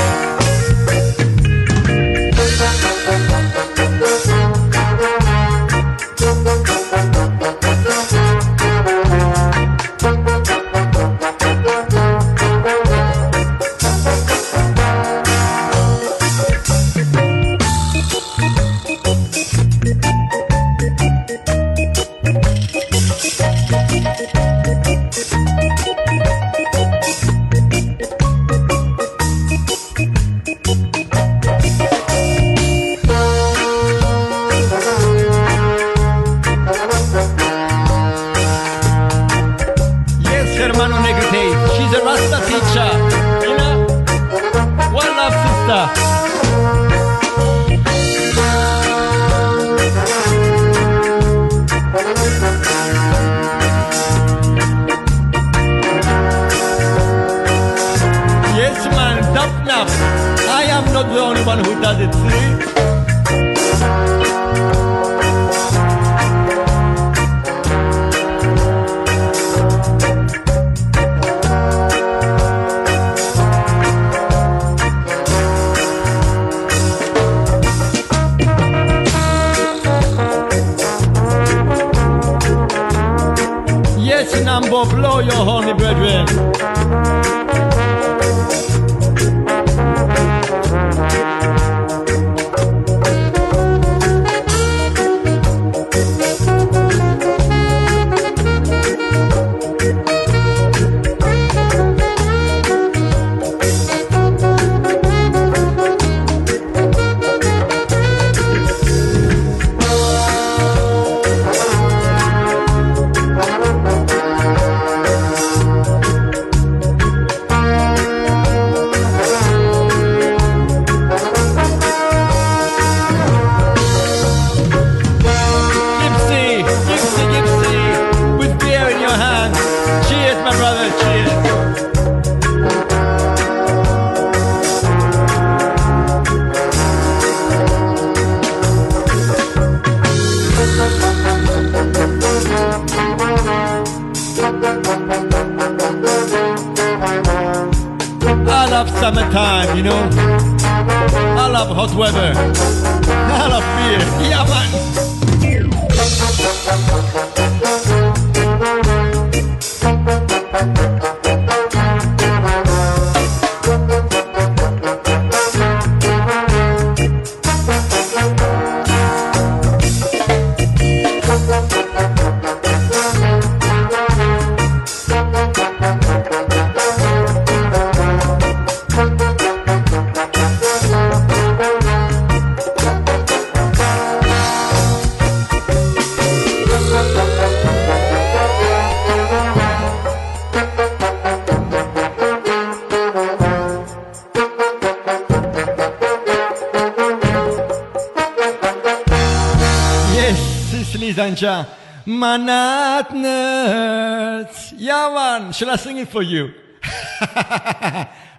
Manat nerds. Yeah, man. Shall I sing it for you?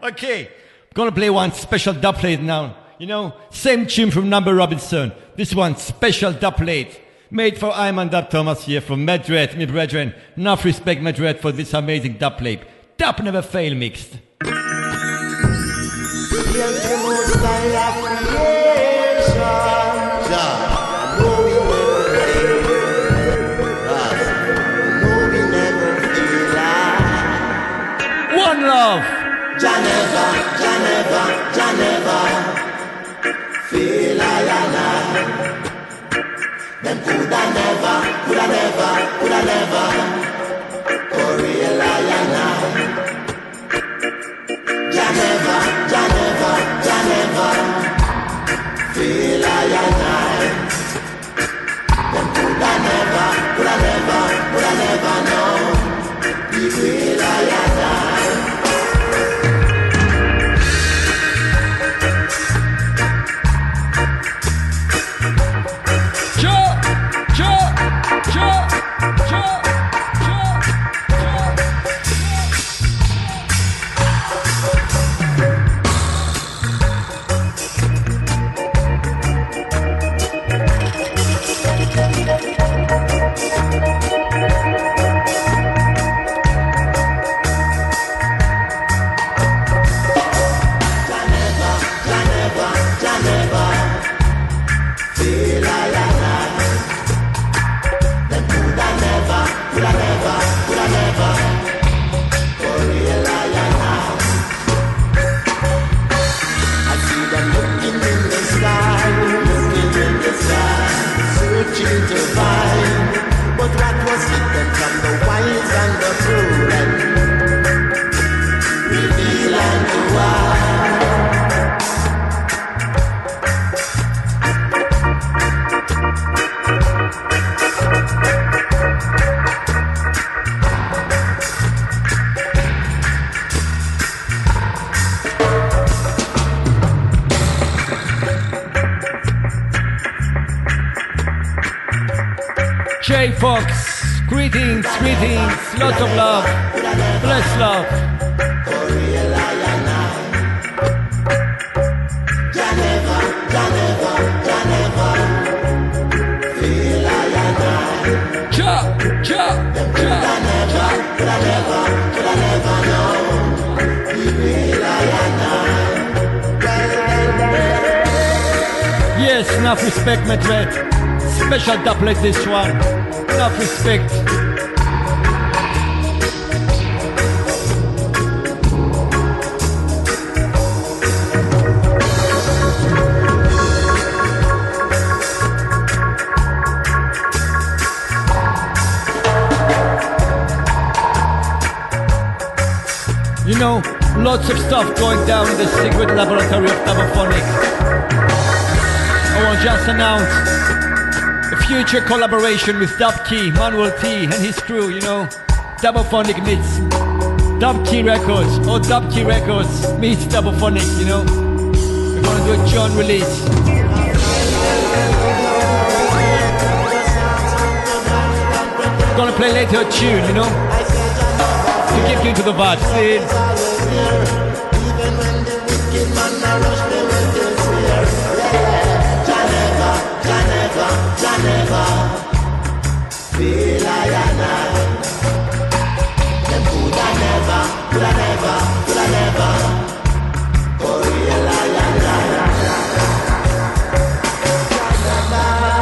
Okay. Gonna play one special dub plate now. You know, same tune from Number Robinson. This one, special dub plate. Made for Artikal Thomas here from Madrid, me brethren. Enough respect, Madrid, for this amazing dub plate. Dub never fail mixed. Love. Geneva, Geneva, Geneva. Feel I alive. Them coulda never, coulda never. For real I alive. Geneva, Geneva, Geneva. Feel I alive. Them coulda never, coulda never know. We feel I alive. Yo! Jay Fox, greetings, greetings, lots of love, bless love. Yes, enough respect, Madrid. Special dub like this one. Enough respect. You know, lots of stuff going down in the secret laboratory of Doublephonic. I want to just announce a future collaboration with Dubkey, Manuel T and his crew, you know. Doublephonic meets Dubkey Records, or Dubkey Records meets Doublephonic, you know. We're going to do a joint release. We're going to play later a tune, you know. To give you to the vibes, please. Even when the wicked man rush me with his fear. Janeva, Janeva, Janeva. Feel I and I. Them coulda never, coulda never. For real I and I. Janeva.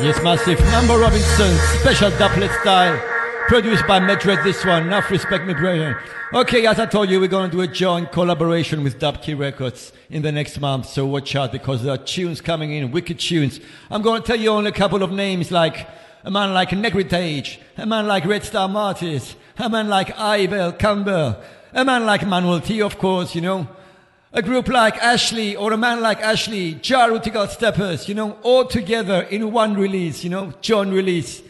Yes, massive. Number Robinson, special doublet style, produced by Madrid. This one, enough respect, my brethren. Okay, as I told you, we're going to do a joint collaboration with Dubkey Records in the next month, so watch out because there are tunes coming in, wicked tunes. I'm going to tell you only a couple of names, like a man like Negrete, a man like Red Star Martis, a man like Ibel Campbell, a man like Manuel T, of course, you know. A group like Ashley or a man like Ashley, Artikal Steppers, you know, all together in one release, you know, joint release.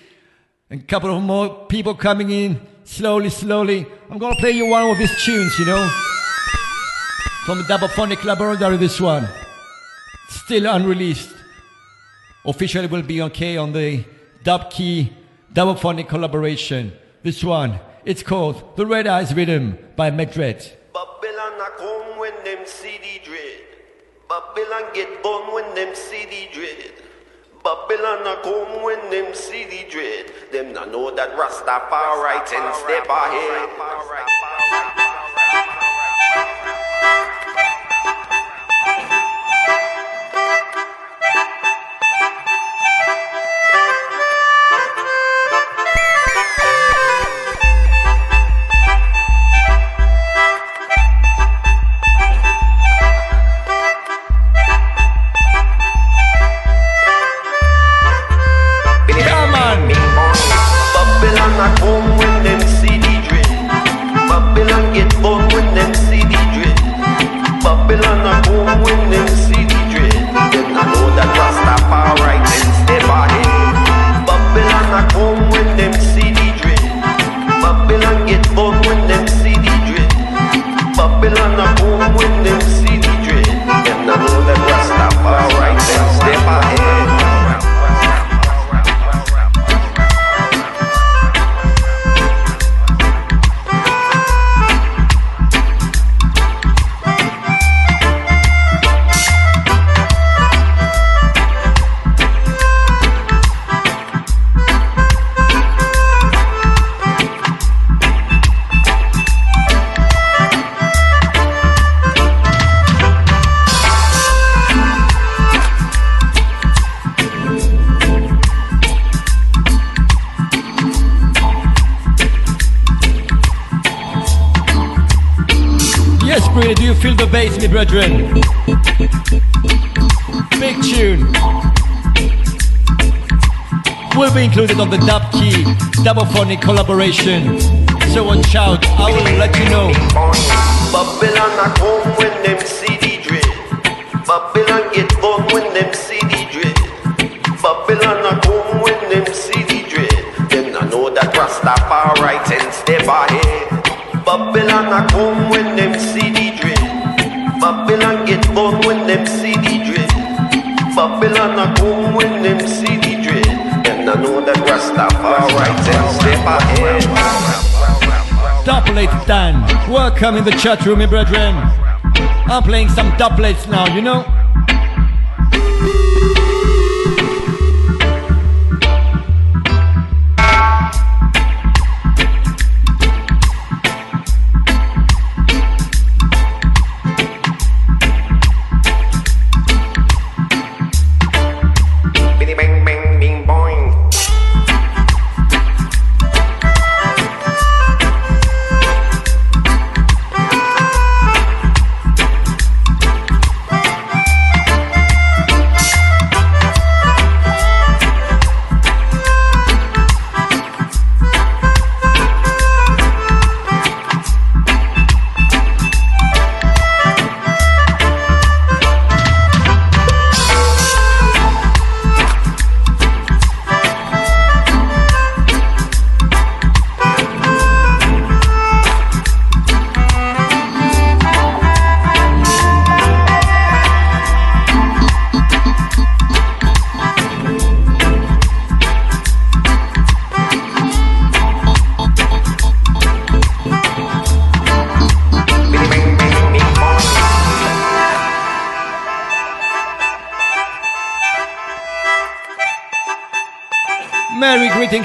And a couple of more people coming in, slowly, slowly. I'm going to play you one of these tunes, you know, from the Doublephonic Laboratory, this one. Still unreleased. Officially will be okay on the Dubkey Doublephonic collaboration. This one, it's called The Red Eyes Rhythm by Madrid. Babylon a come when them see the dread. Babylon get gone when them see the dread. Babylon a come when them see the dread. Them not know that Rastafari ten step ahead. Brethren, big tune will be included on the Dubkey Doublephonic collaboration. So watch out, I will let you know. Babylon at home when them see the dread. Babylon get born when them see the dread. Babylon at home when them see the dread. Them not know that Rastafari right and step ahead. Babylon a come when them see the drill. Babylon get born when them see the drill. Babylon a come when them see the drill. And I know that Rastafari ten step ahead. Doublet Dan, welcome in the chat room, my brethren. I'm playing some doublets now, you know.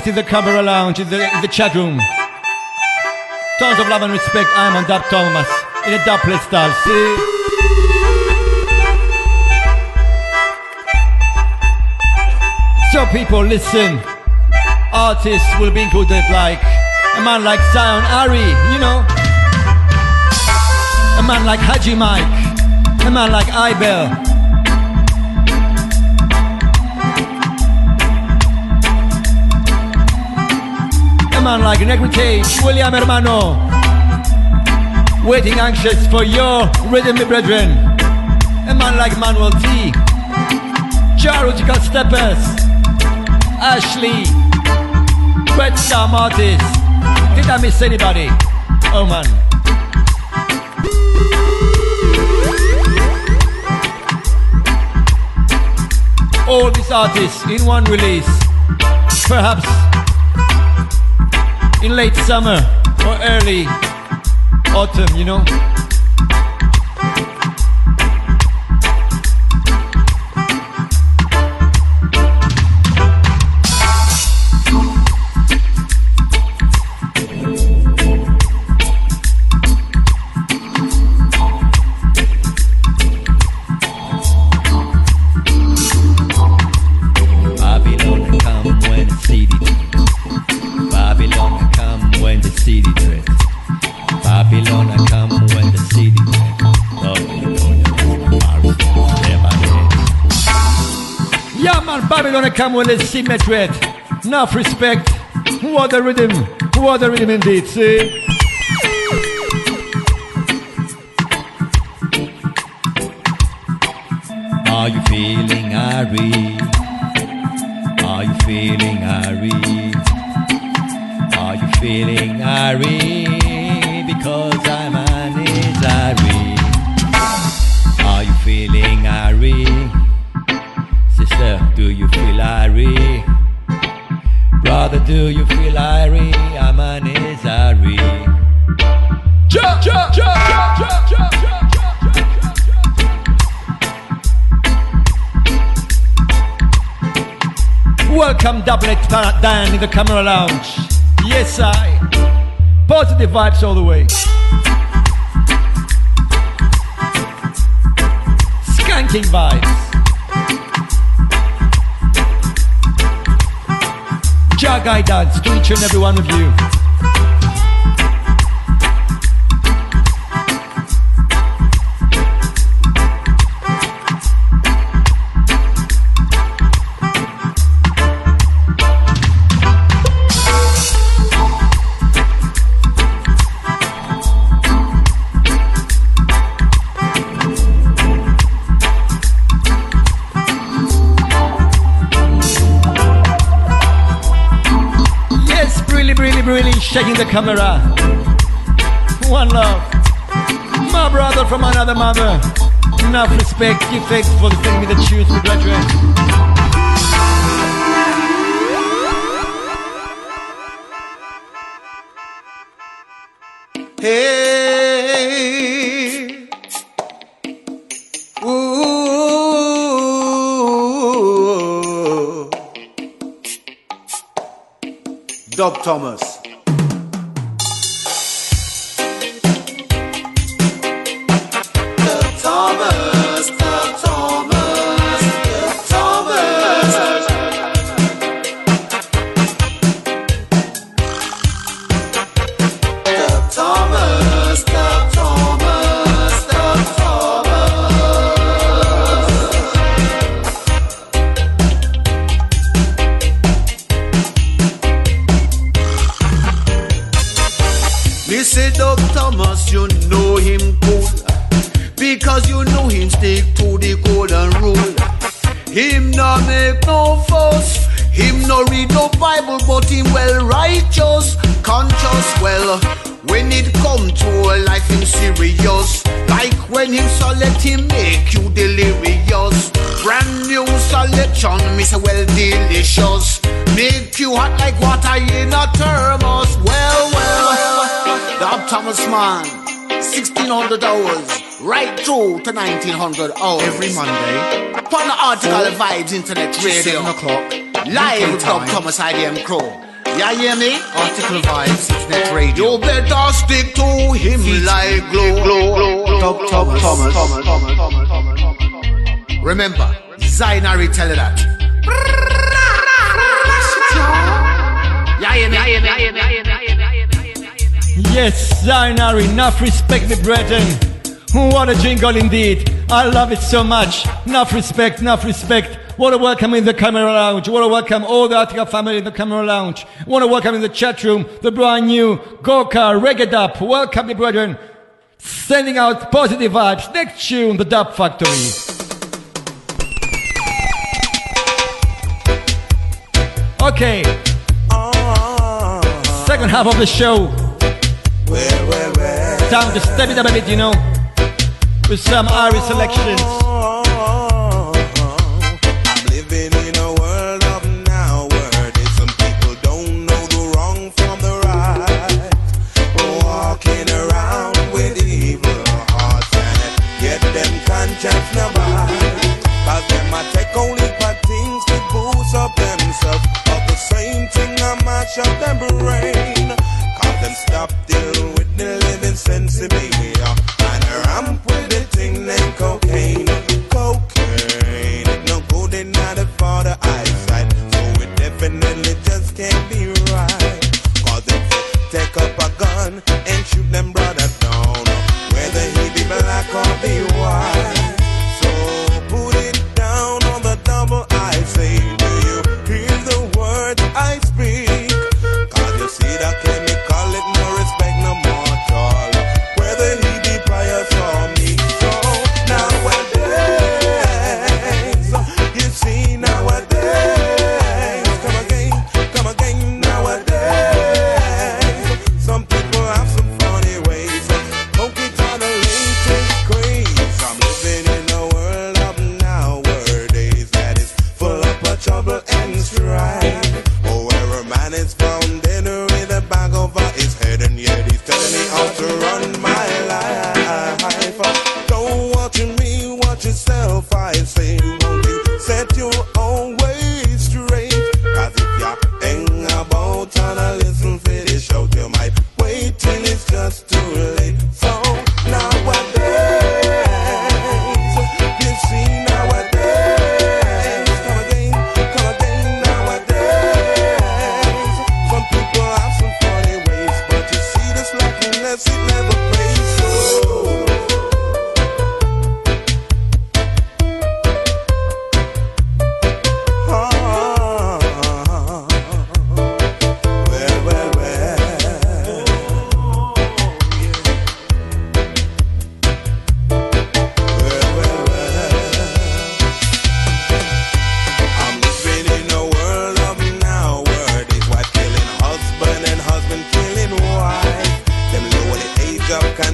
In the Camera Lounge, in the chat room. Tons of love and respect. I'm on Dub Thomas in a double style. See? So people, listen. Artists will be included like a man like Zion Ari, you know. A man like Haji Mike. A man like Ibel. Like Negrete, William Hermano, waiting anxious for your rhythm, my brethren. A man like Manuel T, Jarutical Steppers, Ashley, Red Star Martis. Did I miss anybody? Oh man. All these artists in one release, perhaps in late summer or early autumn, you know. Come with a symmetry, enough respect. What a rhythm indeed. See, are you feeling Ari? Are you feeling Ari? Are you feeling Ari? Because I'm an is Ari. Are you feeling Ari? Do you feel Ari? Brother, do you feel Ari? I'm an Ari. Jump, jump, jump, jump, jump, jump, jump, jump. Welcome, Doublet Dan, in the Camera Lounge. Yes, I. Positive vibes all the way. Skanking vibes. Jagai dance to each and every one of you. Shaking the camera, one love. My brother from another mother. Enough respect, give thanks for sending me the tunes to graduate. Hey, ooh, Dub Thomas. Man, 1600 hours, right through to 1900 hours. Every Monday, upon the Artikal Vibes Internet Radio, 7 o'clock, live with Dub Thomas IDM Crow. Ya hear me? Artikal Vibes Internet Radio. You better stick to him like glow. Dub Thomas. Remember, Zion Ari tell you that. Ya hear me? Yes, Zainari, enough respect, me brethren. What a jingle indeed. I love it so much. Enough respect, enough respect. What a welcome in the camera lounge. What a welcome all the Artikal family in the camera lounge. What a welcome in the chat room. The brand new Gorka Reggae Dub. Welcome, me brethren. Sending out positive vibes. Next tune, the Dub Factory. Okay. Second half of the show. Time to step it up a bit, you know, with some Irish selections. I'm living in a world of now where some people don't know the wrong from the right. Walking around with evil hearts and get them conscience never high. Cause them I take only bad things to boost up themselves. But the same thing I mash up them brain. Cause them stop dealing with the living sense of me. And ramp with the thing named cocaine. Cocaine, it no good, it not a for the eyesight. So it definitely just can't be right. Cause if you take up a gun and shoot them brother down, whether he be black or be white. So put it down on the double, I say. Do you hear the words I speak? Cause you see that can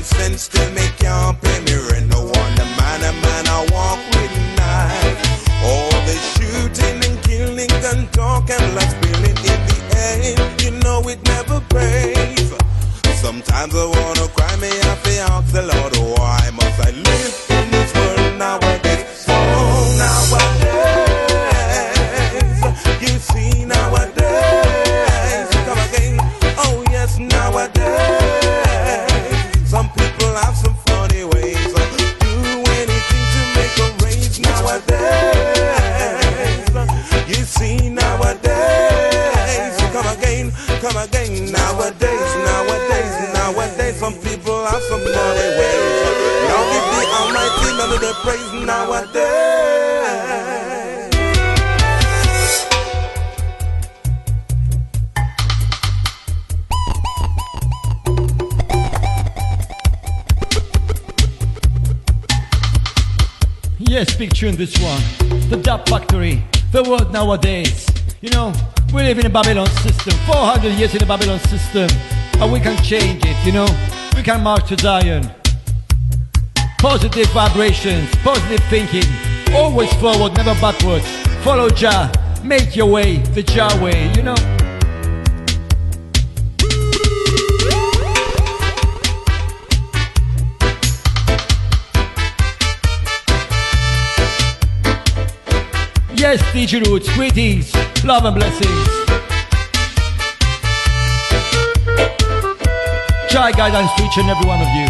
sense to me can't play me in no one. The man I walk with knife. All the shooting and killing and talk and last feeling in the end. You know it never brave. Sometimes I wanna cry me up and ask the Lord why must I live in this world nowadays? So nowadays, you see nowadays, come again. Oh yes, nowadays. The praise nowadays. Yes, big tune this one. The Dub Factory, the world nowadays. You know, we live in a Babylon system, 400 years in a Babylon system, and we can change it, you know. We can march to Zion. Positive vibrations, positive thinking, always forward, never backwards. Follow Jah, make your way, the Jah way, you know. Yes, DJ Roots, greetings, love and blessings. Jah guidance to each and every one of you.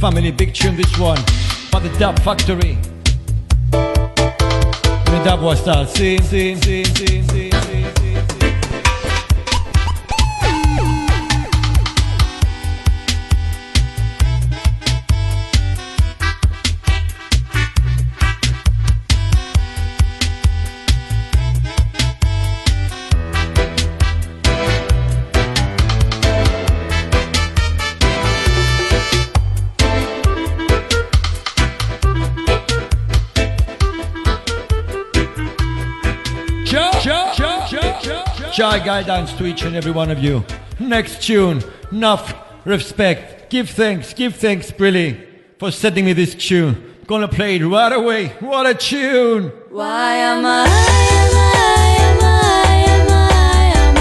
Family, big tune this one by the Dub Factory. The dub was style. See. Jai guidance to each and every one of you. Next tune, enough respect. Give thanks, Brilly, for sending me this tune. Gonna play it right away. What a tune! Why am I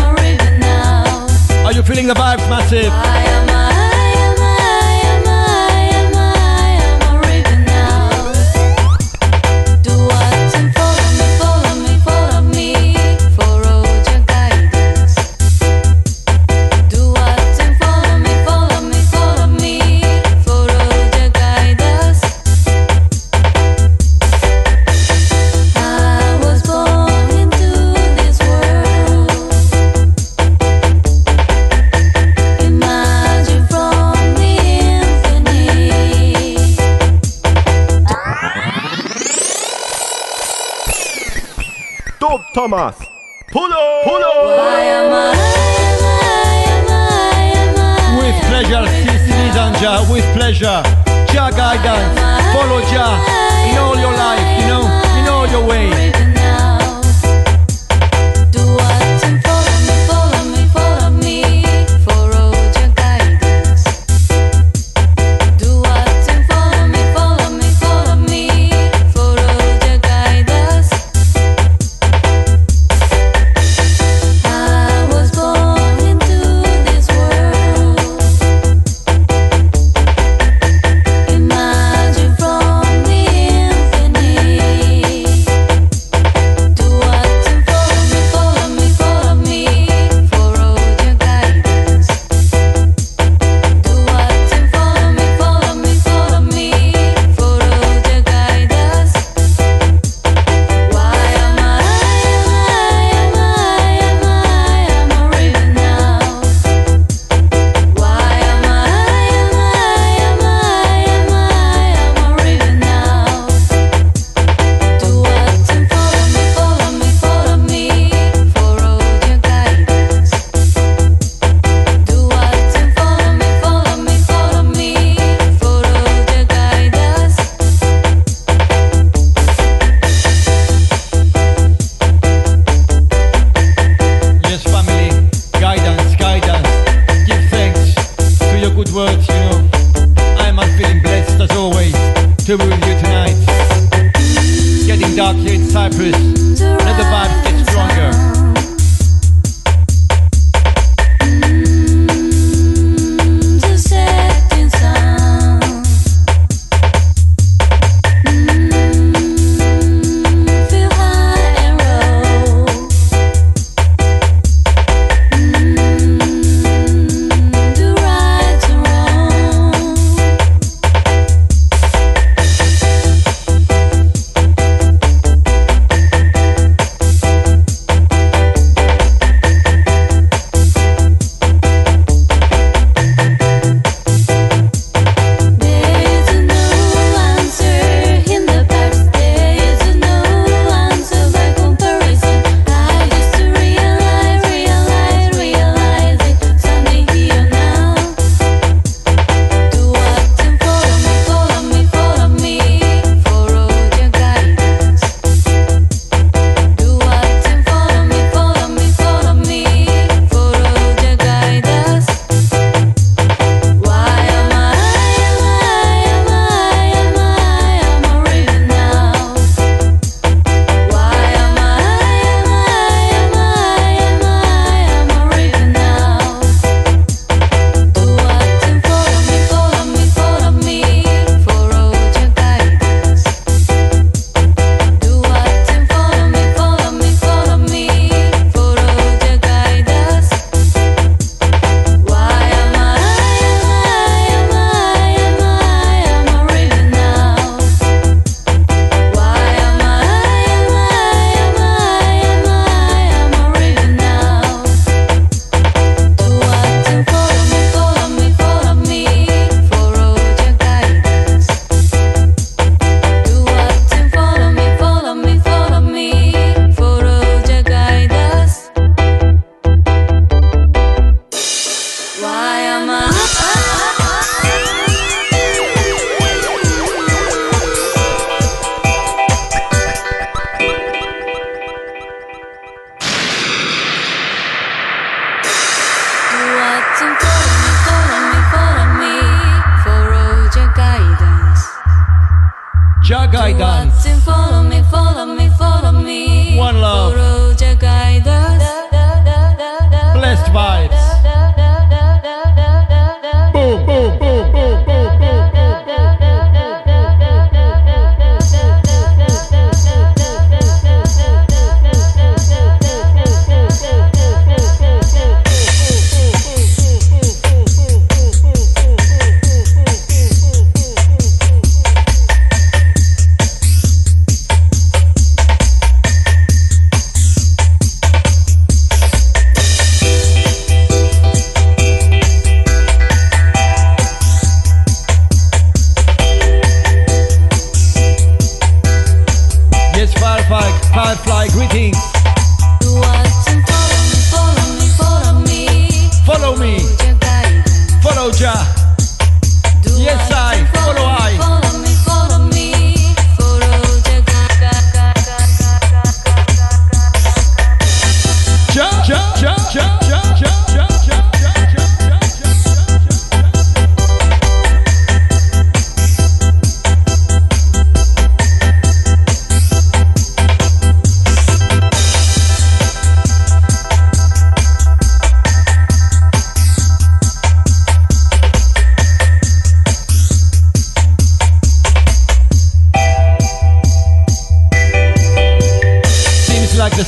a river now? Are you feeling the vibes, Massive? Why am I a river now? Do what and Thomas. Pull up. With pleasure, Sicily Danja, with pleasure. Ja guidance, follow Ja in all your life, you know, in all your way.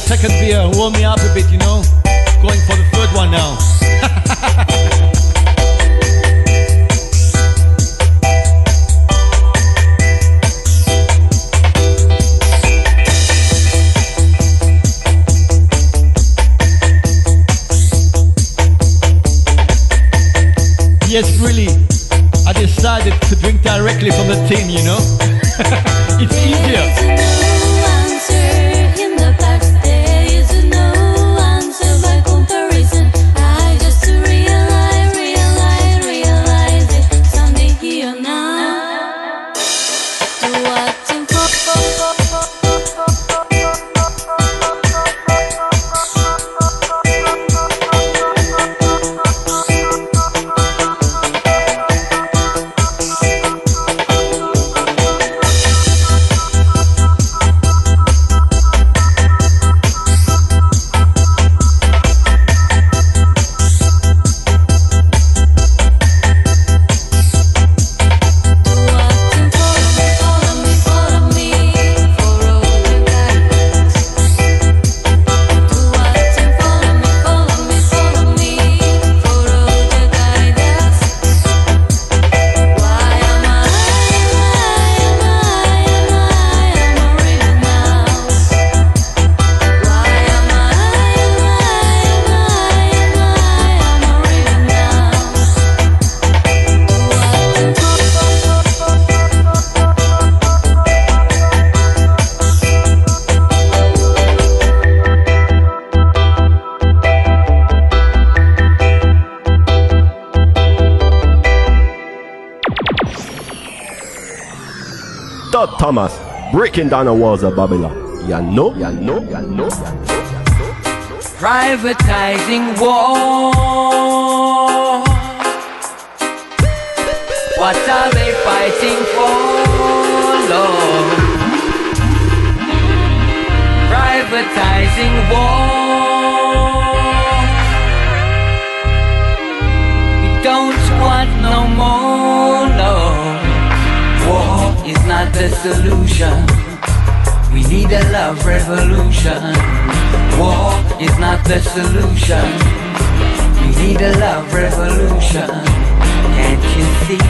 second beer, warm me up a bit, you know. Going for the third one now. Yes, really. I decided to drink directly from the tin, you know. It's easier. Thomas, breaking down the walls of Babylon. You know. Privatizing war. What are they fighting for, Lord? Privatizing war. We don't want no more, Lord. War is not the solution. We need a love revolution. War is not the solution. We need a love revolution. Can't you see?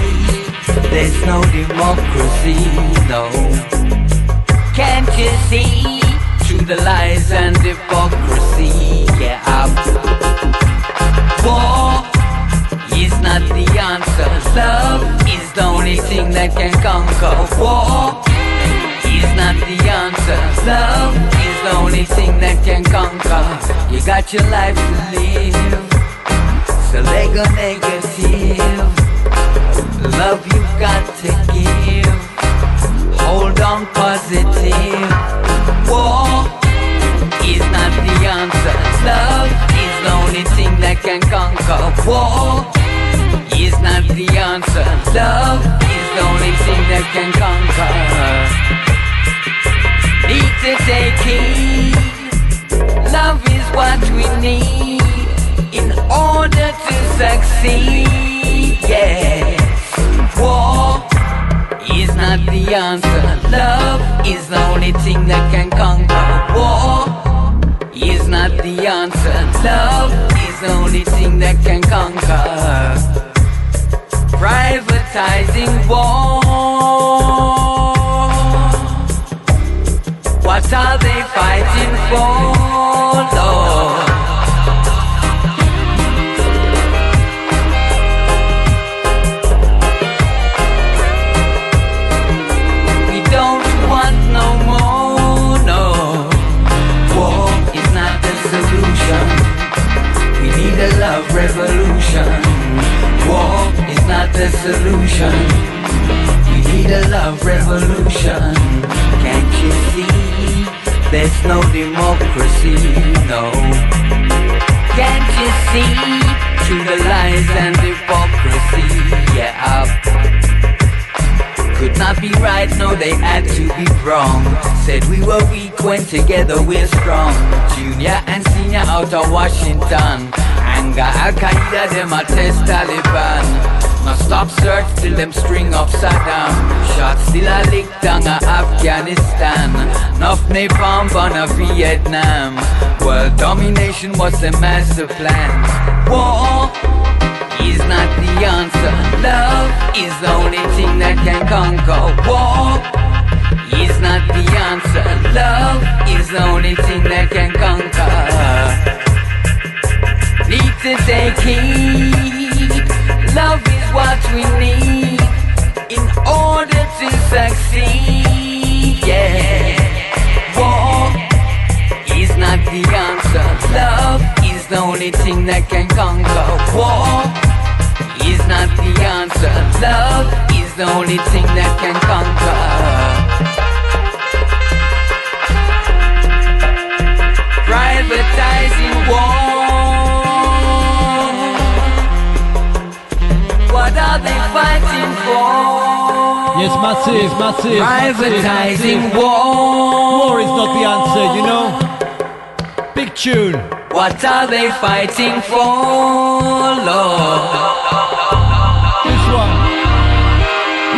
There's no democracy, no. Can't you see? Through the lies and hypocrisy, yeah. War is not the answer. Love is the only thing that can conquer. War is not the answer. Love is the only thing that can conquer. You got your life to live, so let go negative. Love you've got to give, hold on positive. War is not the answer. Love is the only thing that can conquer. War is not the answer. Love is the only thing that can conquer. Need to take heed. Love is what we need in order to succeed. Yes. War is not the answer. Love is the only thing that can conquer. War is not the answer. Love is the only thing that can conquer. Privatizing war. What are they fighting for, Lord? We don't want no more, no. War is not the solution. We need a love revolution. War is not the solution. We need a love revolution. Can't you see? There's no democracy, no. Can't you see? Through the lies and hypocrisy, yeah. Could not be right, no, they had to be wrong. Said we were weak when together we're strong. Junior and senior out of Washington. Al Qaeda, them a test Taliban. Now stop search till them string up Saddam. Shots still a lick down a Afghanistan. Enough napalm on a Vietnam. World domination was the master plan. War is not the answer. Love is the only thing that can conquer. War is not the answer. Love is the only thing that can conquer. Need to take heed. Love is what we need in order to succeed. Yeah. War is not the answer. Love is the only thing that can conquer. War is not the answer. Love is the only thing that can conquer. Privatizing war. What are they fighting for? Yes, massive. Privatizing war. War is not the answer, you know. Big tune. What are they fighting for, Lord? This one.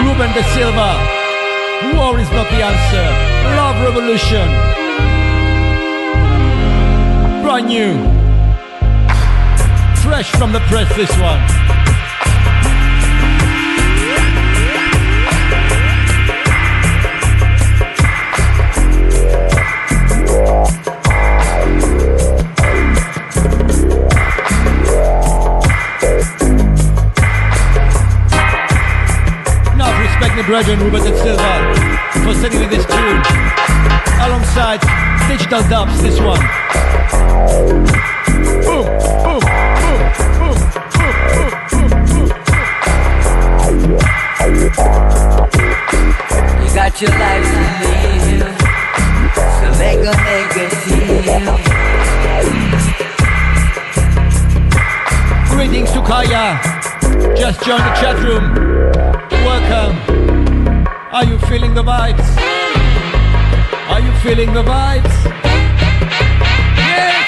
Ruben Da Silva. War is not the answer. Love revolution. Brand new. Fresh from the press, this one. Brethren Ruben Da Silva for sending me this tune alongside Digital Dubs, this one. Boom, boom, boom, boom, boom, boom, boom, boom. You got your life to live, so they gon' make a deal. Greetings to Kaya, just joined the chat room. Welcome. Are you feeling the vibes? Are you feeling the vibes? Yes!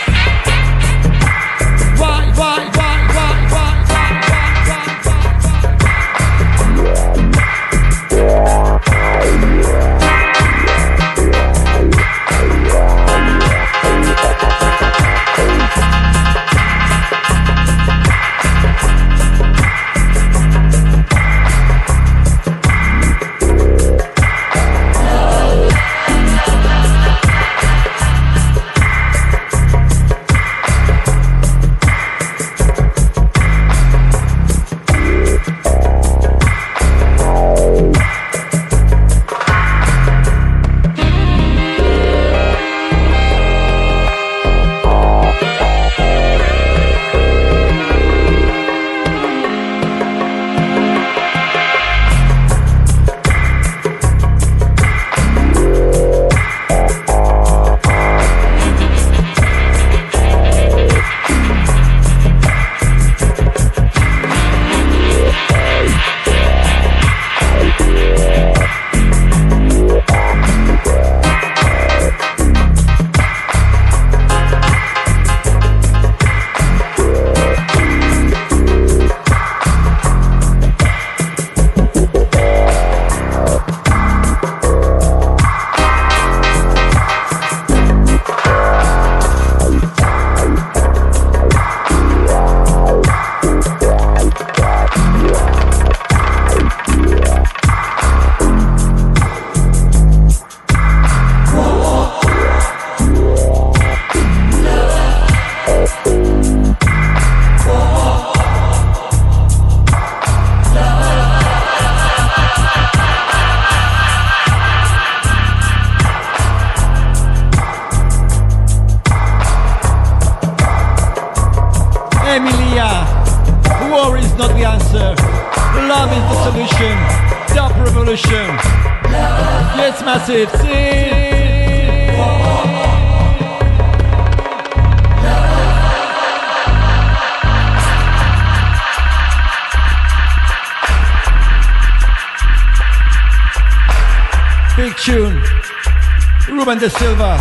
Da Silva,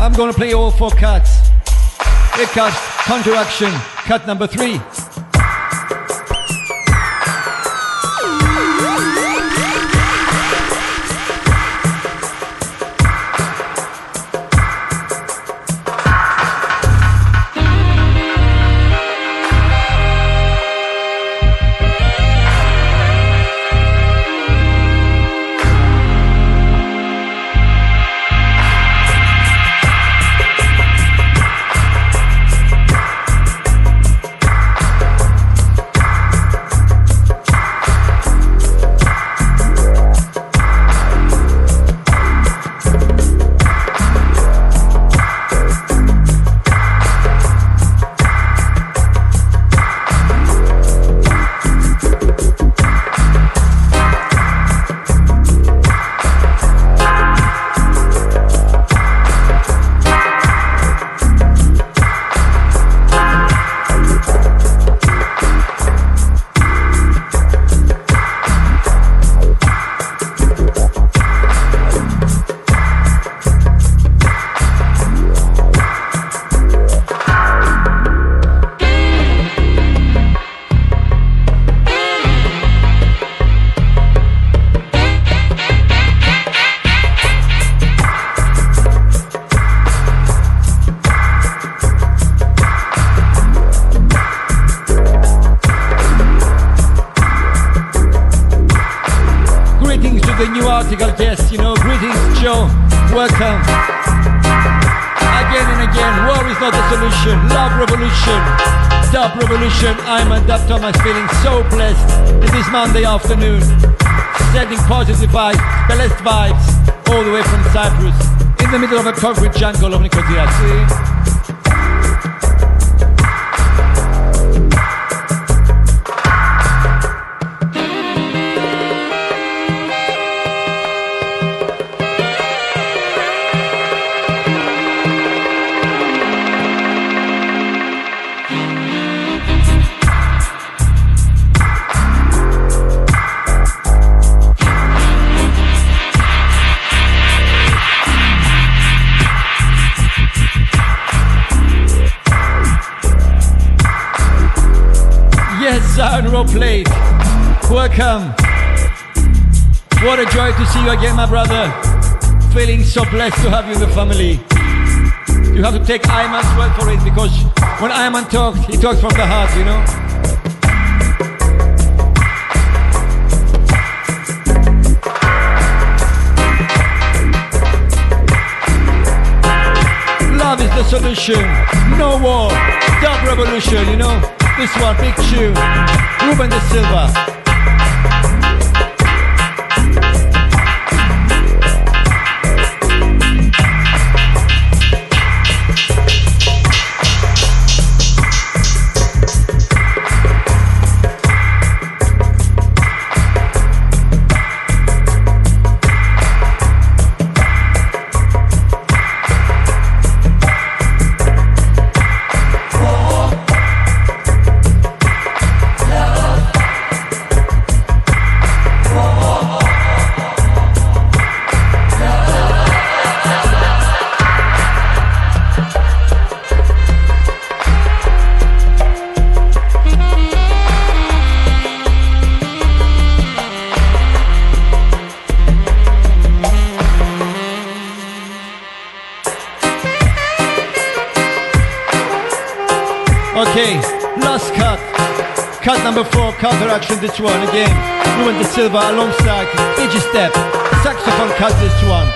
I'm gonna play all four cuts. It cuts Counteraction, cut number 3. the new Artikal guest, you know. Greetings, Joe. Welcome. Again and again, war is not the solution. Love revolution. Dub revolution. I'm Antap Thomas, feeling so blessed in this Monday afternoon. Sending positive vibes, blessed vibes, all the way from Cyprus, in the middle of a concrete jungle of Nicosia. See? Played. Welcome. What a joy to see you again, my brother. Feeling so blessed to have you in the family. You have to take Ayman's word for it, because when Ayman talks, he talks from the heart, you know. Love is the solution. No war. Dub revolution, you know. This one, big tune, Ruben Da Silva. Counteraction, this one again. Ruben Da Silva alongside DJ Step. Saxophone cut this one.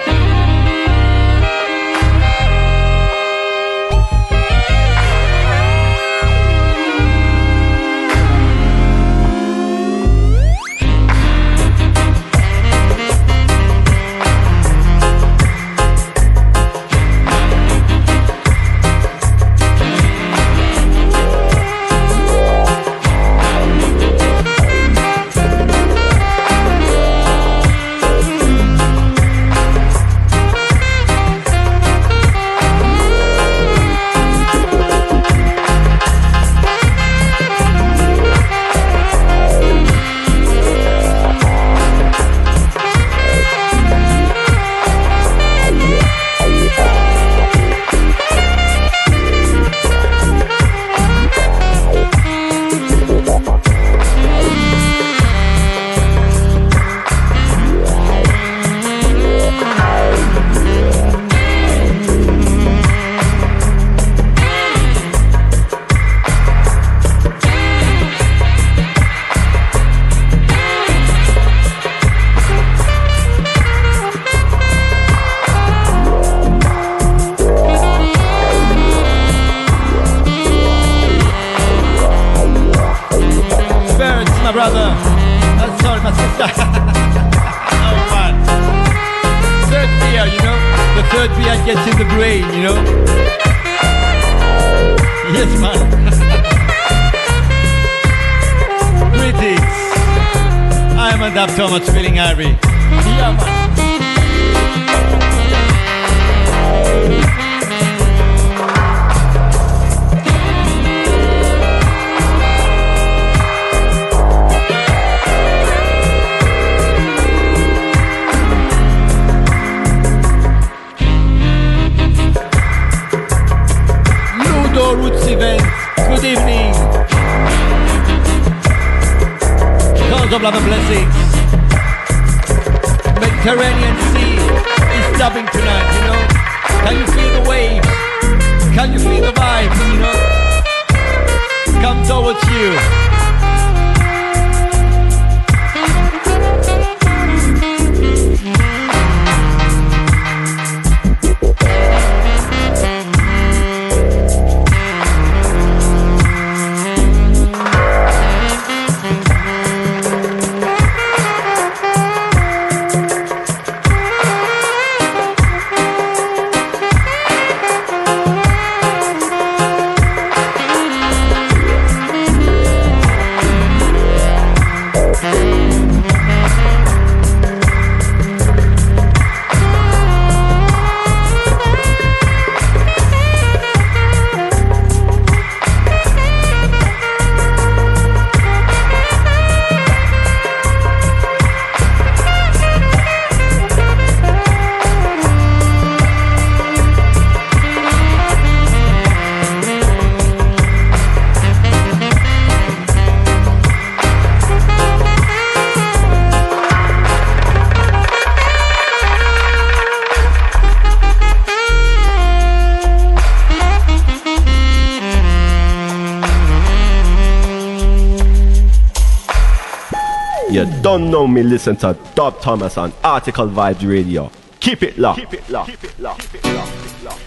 don't know me, listen to Dub Thomas on Artikal Vibes Radio. Keep it locked. Keep it locked. Keep it locked. Keep it locked.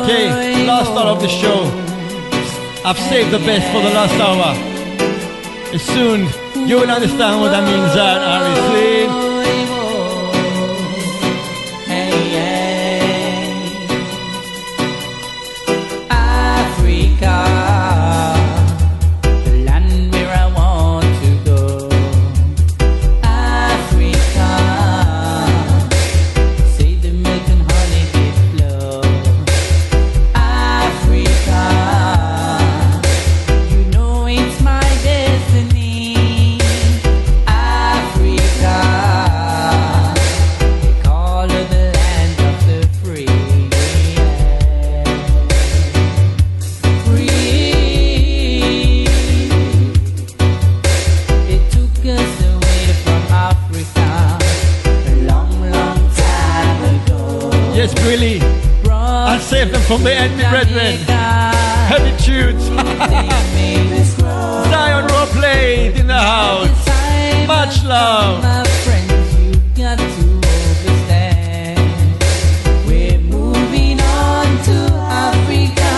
Okay, last hour of the show. I've saved the best for the last hour. And soon you will understand what that means, Zion Ari. See? Brilly, I saved them from the enemy brethren. Heavy tunes. Zion Raw played in the house. Much love. My friends, you got to understand. We're moving on to Africa.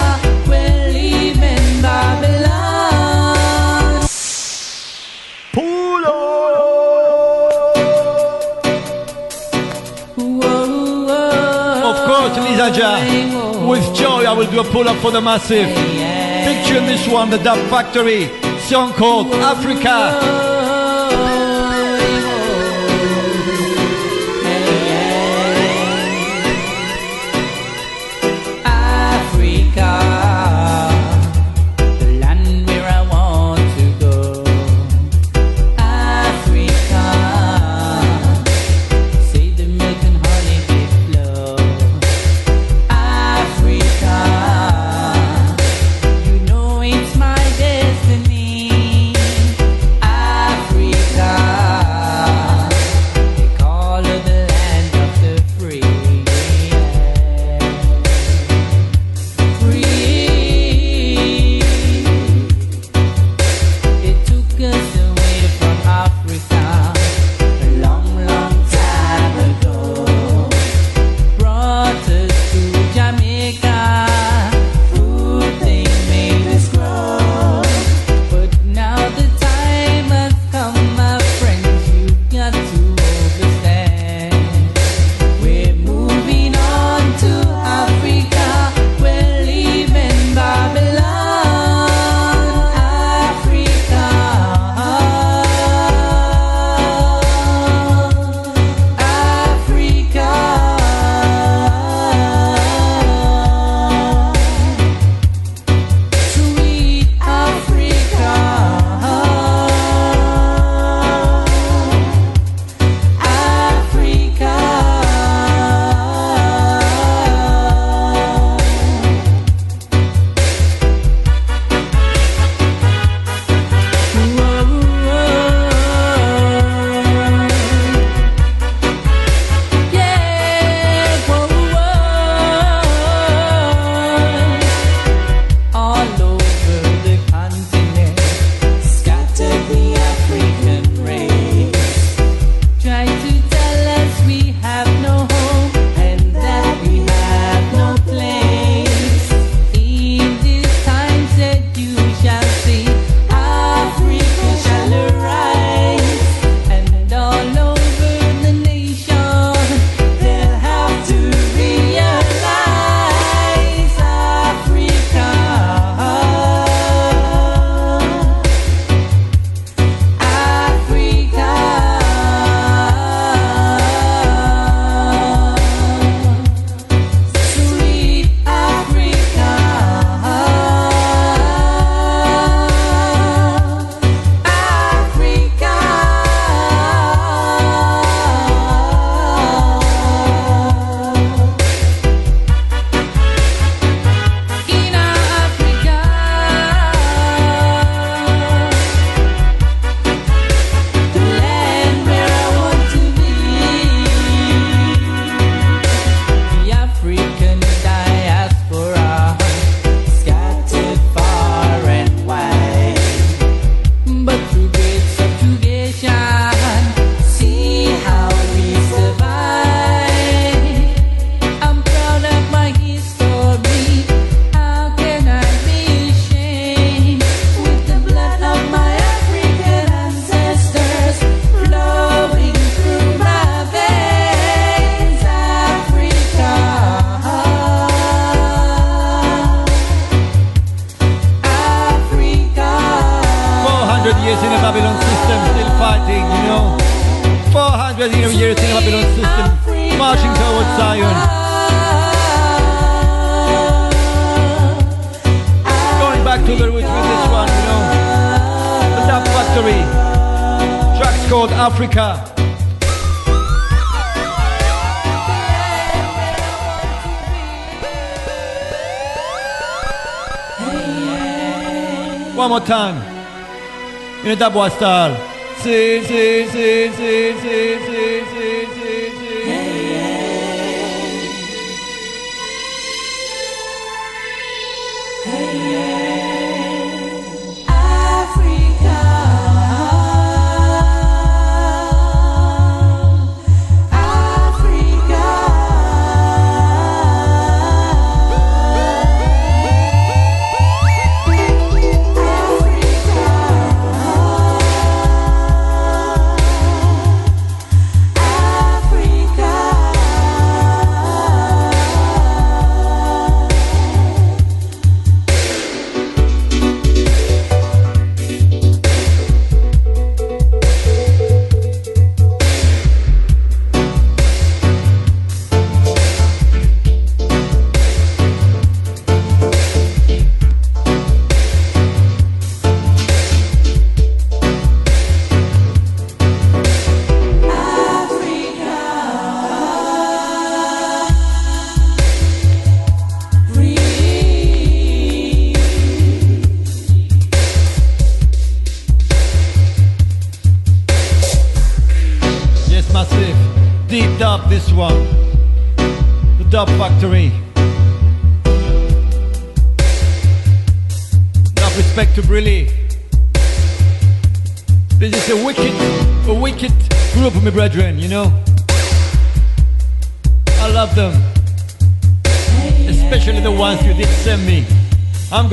We're leaving Babylon. Pull up. With joy I will do a pull-up for the massive. Picture in this one, the Dub Factory, song called Africa. fighting, you know. 400 years in the Babylon system, marching towards Zion. Going back to the roots with this one, you know. The Dub Factory. Track's called Africa. One more time. In a dub style.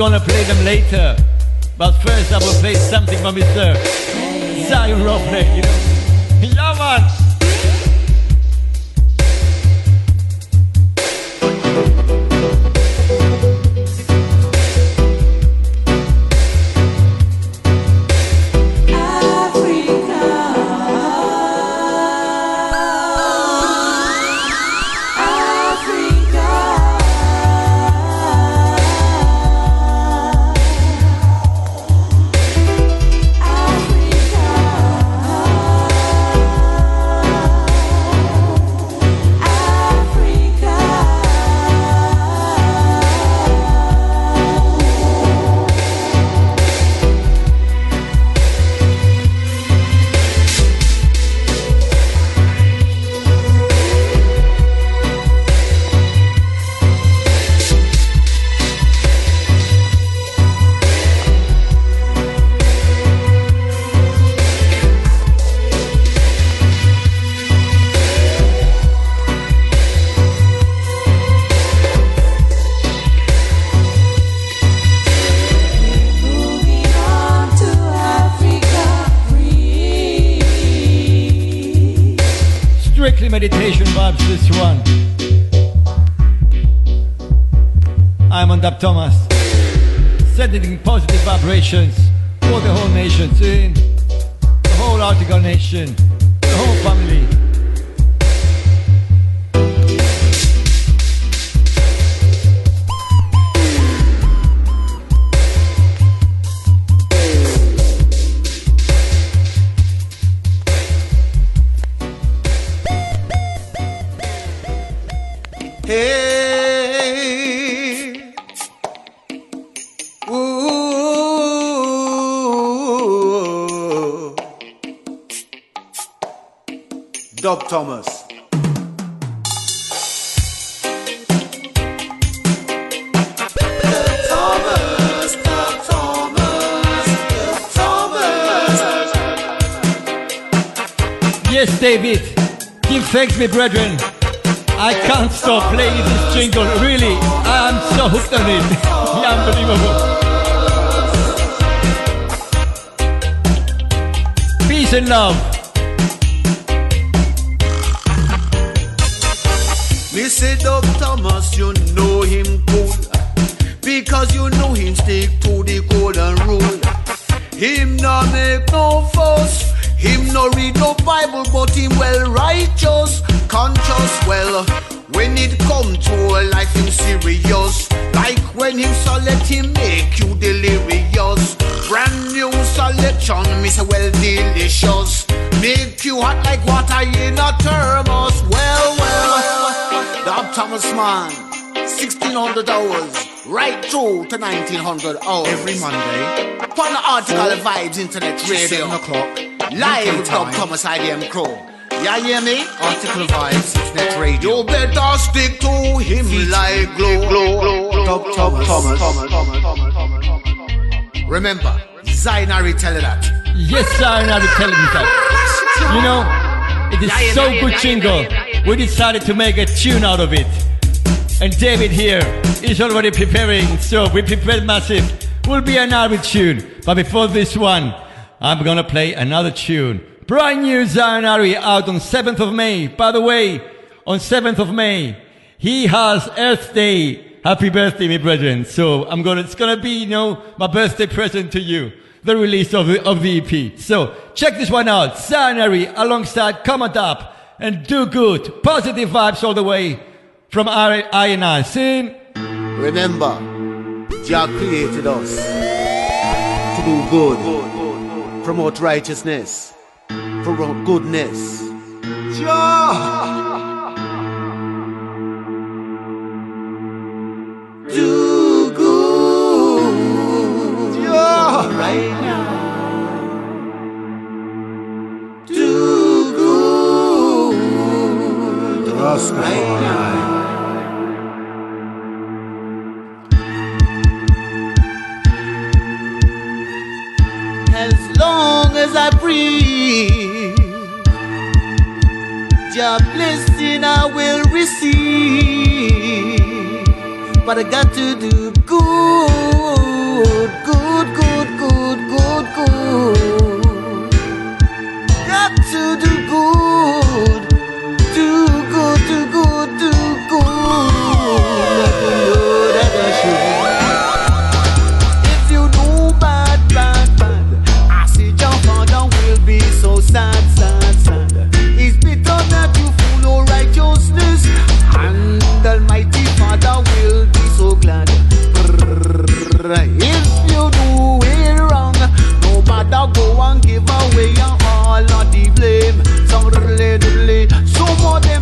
Gonna play them later, but first I will play something from Mr. Zion Ropley, you know. Yeah, man. Meditation vibes, this one. I'm Antap Thomas, sending positive vibrations for the whole nation, in the whole Artikal nation, the whole family. Dub Thomas. Yes, David. Give thanks, me brethren. I can't stop playing this jingle. Really, I'm so hooked on it. Unbelievable. Peace and love. Me say Dub Thomas, you know him cool, because you know him stick to the golden rule. Him no make no fuss, him no him well righteous, conscious well. When it come to life him serious, like when him so let him make you delirious. Brand new selection, me say well delicious, make you hot like water in a thermos. Well, well, Dub Thomas man, 1600 hours, right through to 1900 hours. Every Monday upon the Artikal Vibes Internet Radio, 7 o'clock live with Dub Thomas IDM Crow. Ya hear me? Artikal Vibes Internet Radio. You better stick to him like glow. Dub Thomas. Remember, Zion Ari tell you that. Yes, Zion Ari tell me that. You know, it is so good jingle. We decided to make a tune out of it. And David here is already preparing, so we prepared massive. Will be an Ari tune. But before this one, I'm gonna play another tune. Brand new Zion Ari out on 7th of May. By the way, on 7th of May, he has Earth Day. Happy birthday, my brethren. So it's gonna be, you know, my birthday present to you. The release of the EP. So check this one out. Zion Ari alongside Antap and Do Good. Positive vibes all the way from I&I. Sing. Remember, Jah created us to do good, promote righteousness, promote goodness. Jah, do good. Jah, right now. Do good. Trust right now. As I breathe, your blessing I will receive. But I got to do good. Got to do good, do good. Sad. It's bitter that you follow righteousness, and Almighty Father will be so glad. If you do it wrong, no matter go and give away all of the blame. Some of them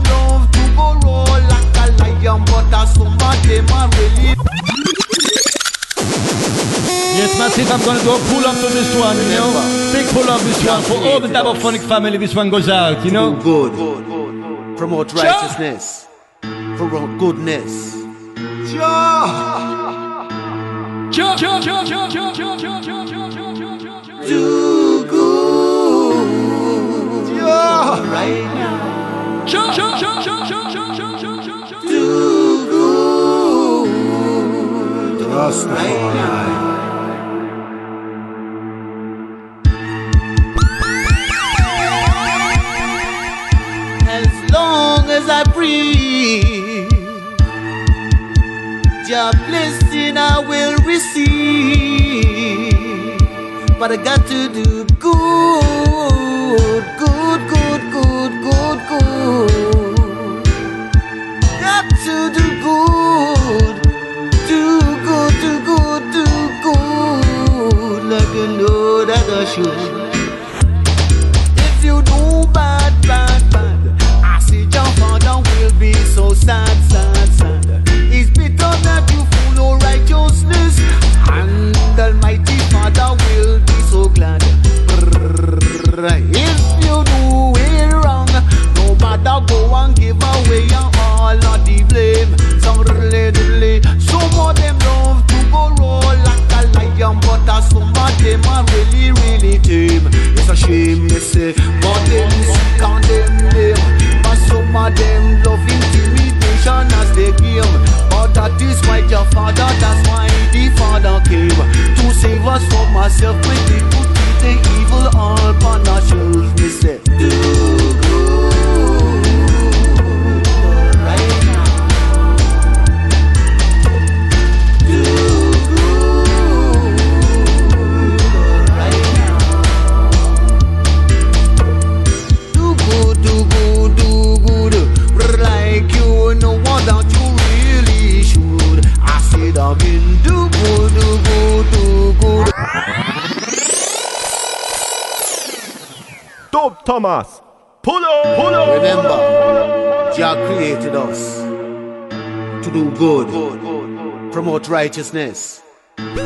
love to borrow like a lion, but some of them are really. Yes, massive, I'm going to do a pull-up to this one, you know. Big pull-up this one for all the Doublephonic family. This one goes out, you know. Good. Promote righteousness. Promote goodness. Do good. Right now. Do good. Trust right now. As I breathe, your blessing I will receive. But I got to do good. Got to do good. Like you know that I should. If you do bad. Father will be so sad. It's bitter that you follow righteousness, and Almighty Father will be so glad. If you do it wrong, no matter go and give away all of the blame. Some of them love to borrow like a lion, but some of them are really tame. It's a shame, they say, but them condemn them. Some of them love intimidation as they came, but that is why your father, that's why the father came to save us from ourselves. When they put the evil all upon ourselves, we say, do good right now. Do good right now. Do good, do Dub Thomas. Pull up, pull up. Remember, Jah created us to do good, promote righteousness,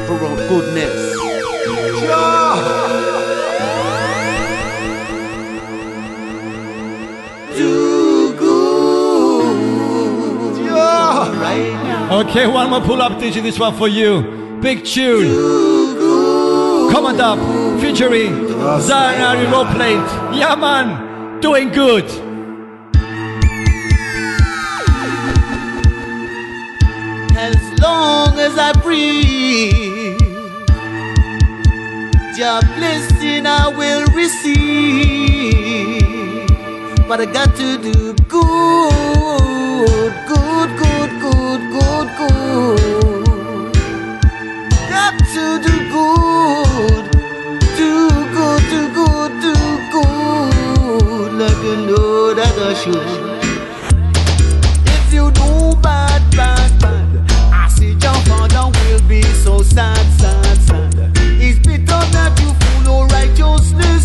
promote goodness. Jah, do good. Jah, right now. Okay, one more pull up, DJ. This one for you. Big tune. Do good. Come on up, featuring Zion Ari roll plate. Yeah, man. Doing good. As long as I breathe, your blessing I will receive. But I got to do good, good, good, good, good, good. Got to do good, do good, do good. Like you know that I should. If you do bad, bad, bad, I see your father will be so sad, sad, sad. It's because that you follow righteousness,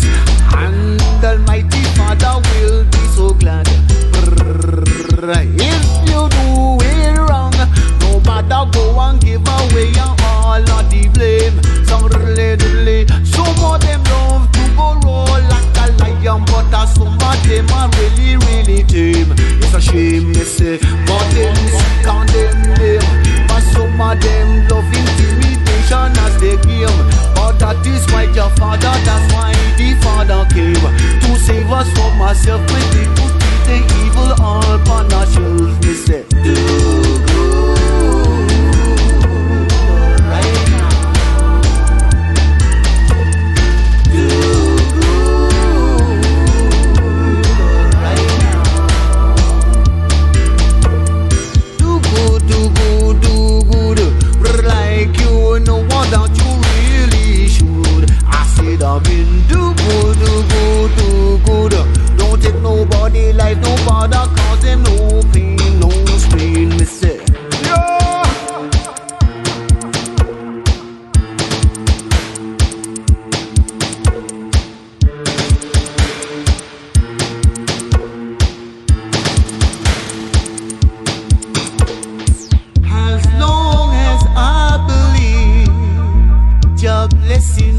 and Almighty Father will be so glad. If you do it wrong, no matter go and give away your all of the blame. Some really, some of them love to go roll like a lion, but as some of them are really tame. It's a shame, they say, but they miscondemn them. But some of them love intimidation as they came. But that is why your father, that's why the father came, to save us from ourselves when they put the evil all upon our shelves. They say, do good right now. No one that you really should. I said I've been do good, do good, do good. Don't take nobody life, no bother, cause them no pain, no strain, me say. Yeah.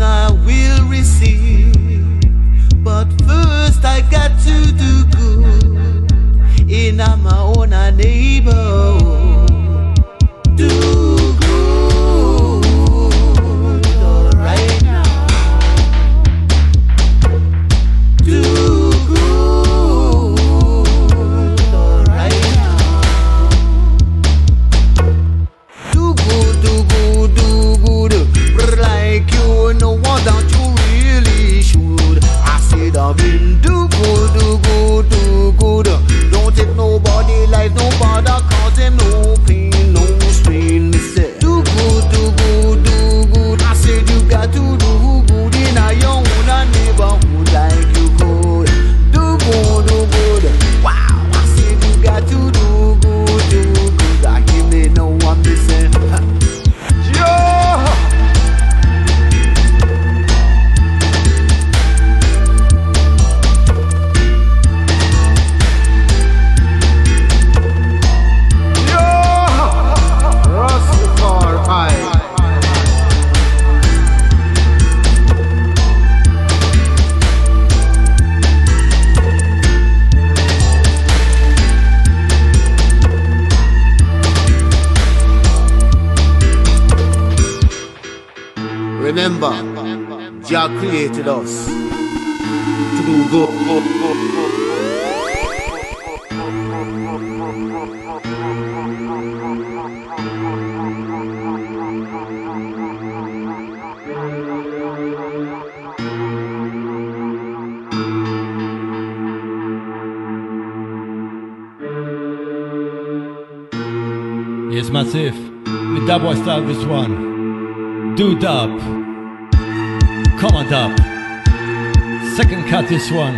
I will receive, but first I got to do good in my own neighborhood. Do good right now. Do good right now. Do good, do good, do good. Like you. No one that you really should. I said I've been do good, do good, do good. Don't take nobody life, no bother, cause them no pain, no strain. Me say, do good, do good, do good. I said you got to do good in your own neighborhood like you could. Do good, do good. Wow, I said you got to do good, do good. I give me no one me say. Remember, Jah created us to do good. Yes, massive. With Dub I start this one. Do Dub. Come on up. Second cut this one.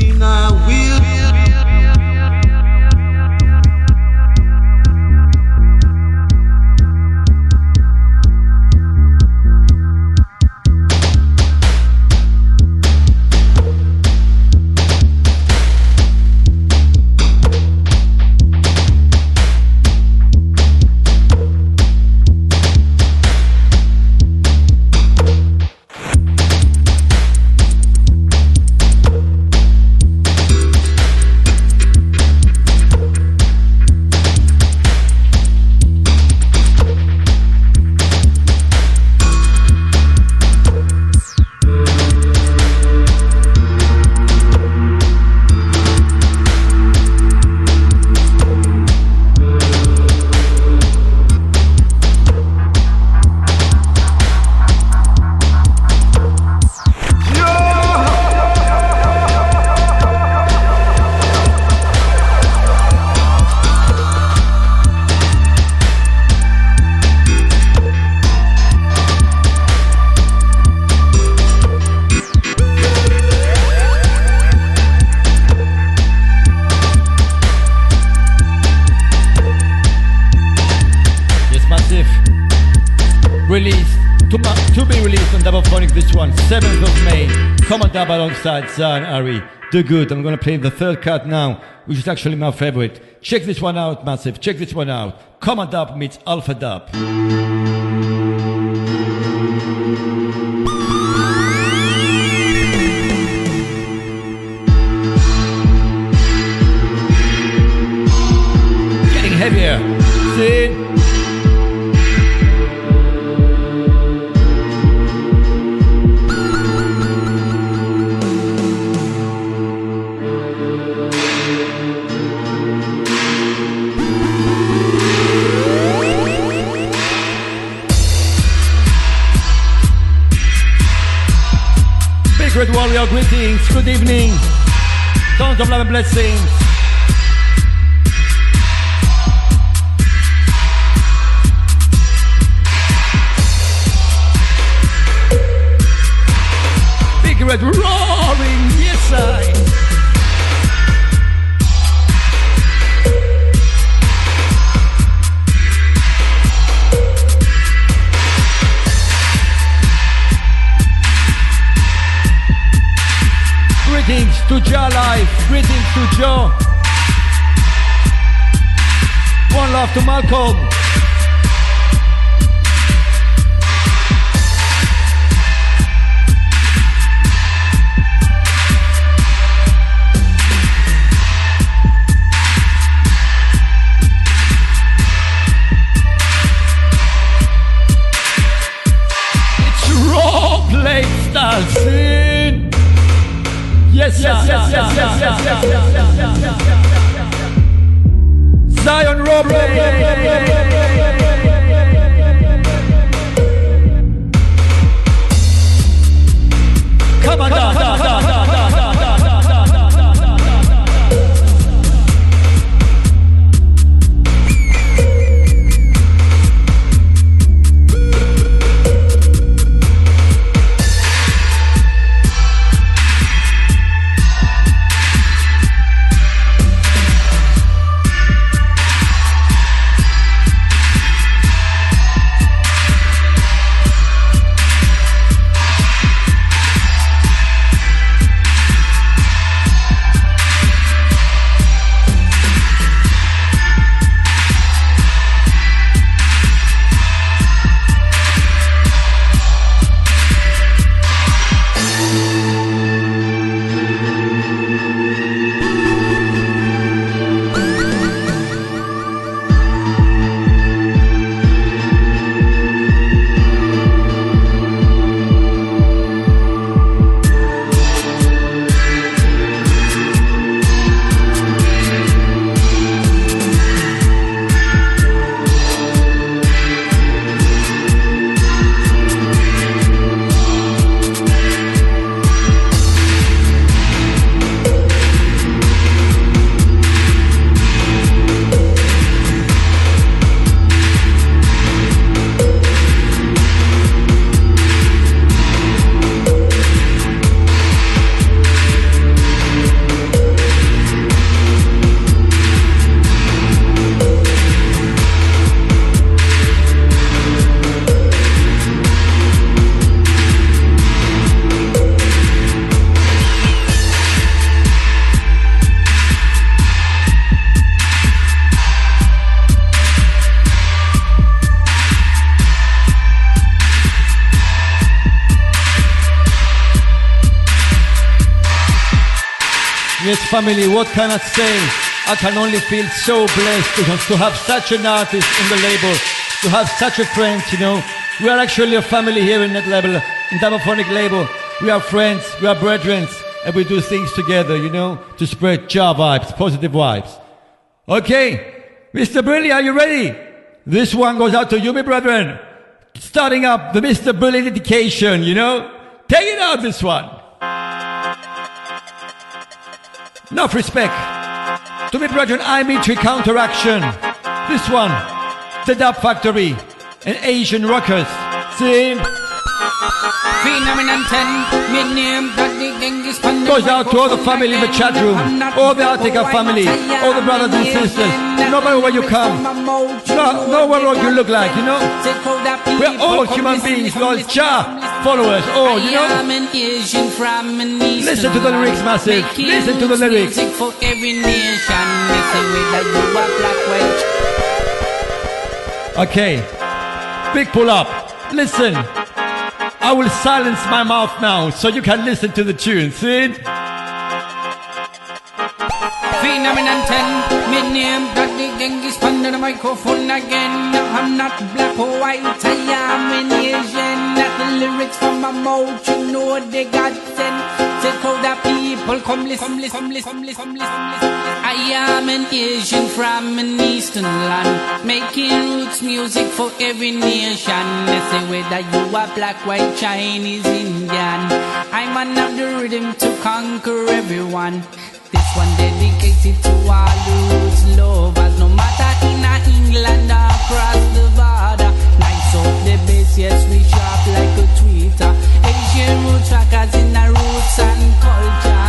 Argentina will. Alongside Zion Ari, do good. I'm going to play the third cut now, which is actually my favorite. Check this one out, massive. Check this one out. Comma Dub meets Alpha Dub. Greetings, good evening, tons of love and blessings. Big red roaring, yes I. Greetings to Jah Life, greetings to Joe. One love to Malcolm. It's raw play style. Yes, yes, yes, yes, yes, yes, yes, yes, yes. Zion Robert. Come on, come on, come on. Yes, family, what can I say? I can only feel so blessed to have such an artist in the label, to have such a friend, you know. We are actually a family here in that label, in Doublephonic label. We are friends, we are brethren, and we do things together, you know, to spread jar vibes, positive vibes. Okay, Mr. Brilly, are you ready? This one goes out to you, my brethren. Starting up the Mr. Brilly dedication, you know. Take it out, this one. Enough respect. To me, brethren, I mean to counteraction. This one, the Dub Factory and Asian Rockers. Sing. Phenomenon 10, my name, Daddy Genghis. Goes out to all the family in the chat room, all the Artikal family, all the brothers and sisters, no matter where you come, no matter what you look like, you know. We're all human beings, Lord Jah, followers, all, you know. Listen to the lyrics, massive. Listen to the lyrics. For every nation. Okay, big pull up. Listen. I will silence my mouth now, so you can listen to the tune. See? Phenomenon 10, my name, Daddy Genghis, on the microphone again. I'm not black or white, I am an Asian. The lyrics from my mouth, you know they got sent. Take all the people, come listen. I am an Asian from an eastern land, making roots music for every nation. They say whether you are black, white, Chinese, Indian, I'm an of the rhythm to conquer everyone. This one dedicated to all roots lovers, no matter in England or across the border. Nights of the bass, yes, we sharp like a tweeter. Asian root trackers in our roots and culture.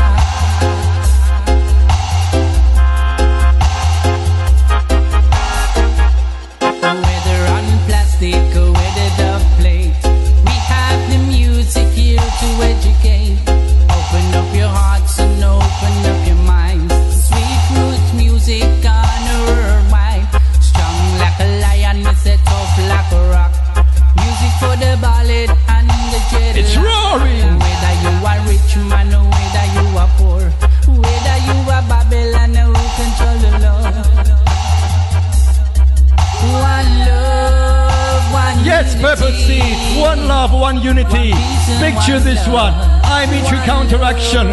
Purple seed, one love, one unity. Picture this one. I mean to counteraction.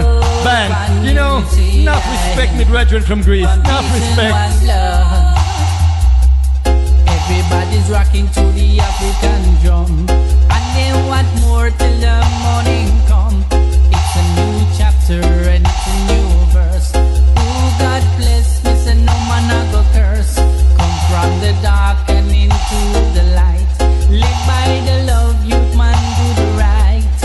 Bang. You know, enough respect, me brethren from Greece. Enough respect. Everybody's rocking to the African drum, and they want more till the morning come. It's a new chapter and it's a new verse. Oh, God bless me, say no man I go curse. Come from the dark and into the light. Live by the love, youth man, do the right.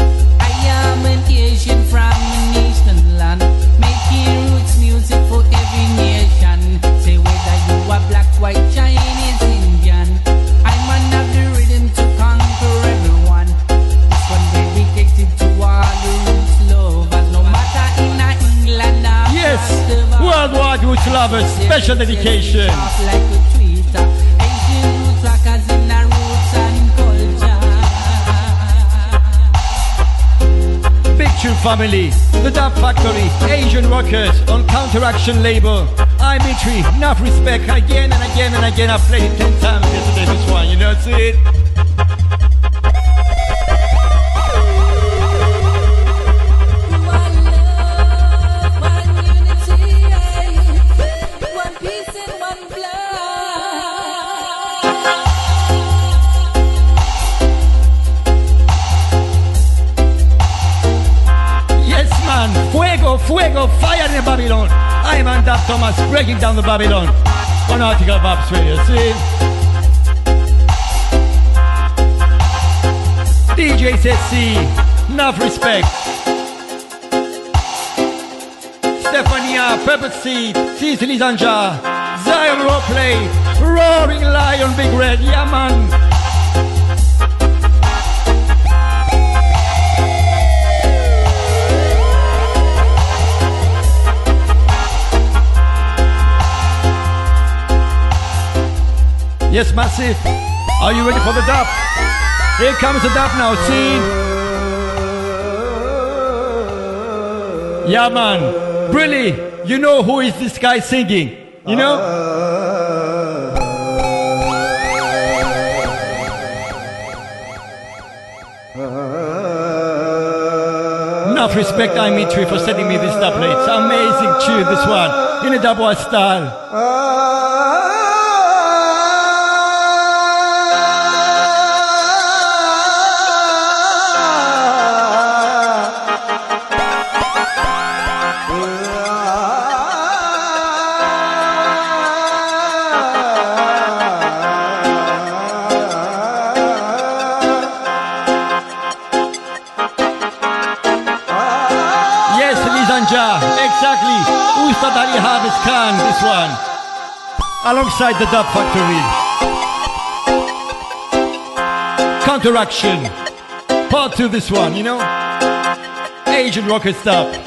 I am an Asian from an Eastern land, making roots music for every nation. Say whether you are black, white, Chinese, Indian, I'm an of the rhythm to conquer everyone. This one dedicated to all roots lovers, no matter in England or yes, worldwide roots lovers, special dedication. Family, the Dub Factory, Asian Rockers on Counteraction label. I'm Mitri, enough respect again and again and again. I've played it 10 times yesterday, this one, you know, see it? Fuego, fire in Babylon. I am Antap Thomas, breaking down the Babylon on Artikal Vibes Radio. See? DJ says see. Enough respect. Stefania, Purple Seed, Sicily Zanja, Zion Roleplay, Roaring Lion, Big Red, Yaman. Yeah, yes, massive. Are you ready for the dub? Here comes the dub now, see? Yeah, man. Brilliant. you know who is this guy singing, you know? Enough respect, I mean, for sending me this dub plate. It's amazing tune, this one, in a dub style. Can this one alongside the Dub Factory Counteraction Part 2, this one, you know, Asian rocket stuff.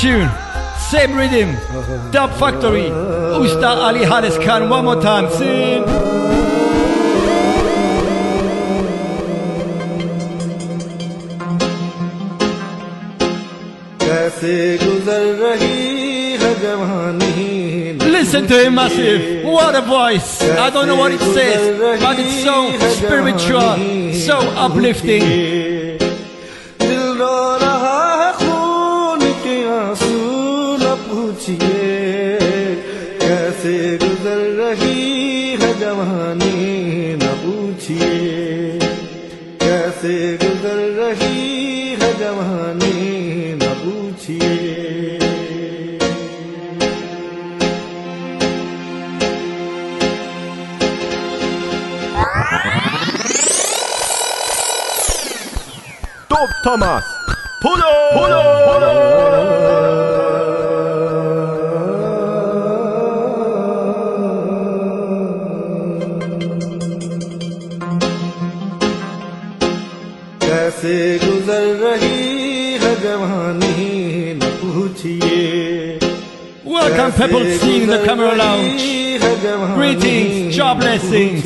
Tune, same rhythm, Dub Factory, Usta Ali Hades Khan, one more time, sing. Listen to him, massive, what a voice, I don't know what it says, but it's so spiritual, so uplifting. Thomas, pull up, pull up, pull up. कैसे गुजर रही है जवानी न पूछिए Welcome people seeing the camera lounge. Greetings, job blessings.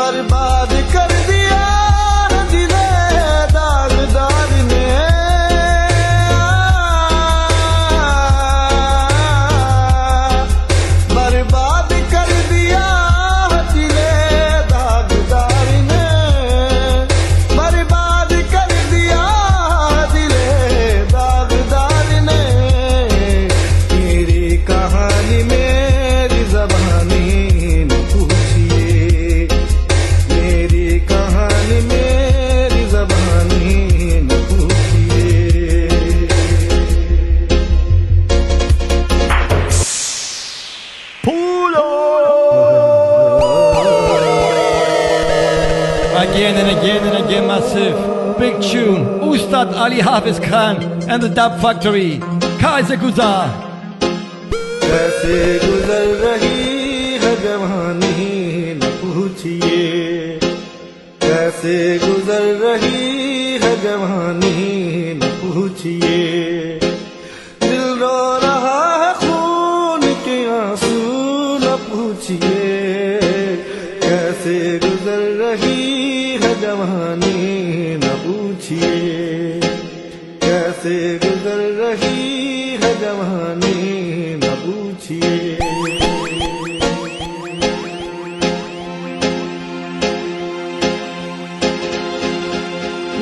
बर्बाद कर दिया जिले दागदार ने बर्बाद कर दिया जिले दागदार ने बर्बाद कर दिया जिले दागदार ने मेरी कहानी मेरी जबानी Massive, big tune, Ustad Ali Hafiz Khan and the Dub Factory, Kaise Guzar. Kaise guzar rahi hai jawani na puchhiye, kaise guzar rahi hai jawani na puchhiye, dil ro raha hai khoon ke aansu na puchhiye, kaise guzar rahi जवानी न पूछिए कैसे गुजर रही है जवानी न पूछिए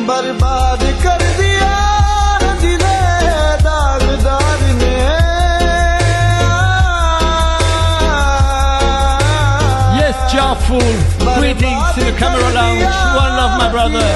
बर्बाद कर दिया जिले दागदार ने Yes, Jaful Greetings to the camera lounge, one love my brother.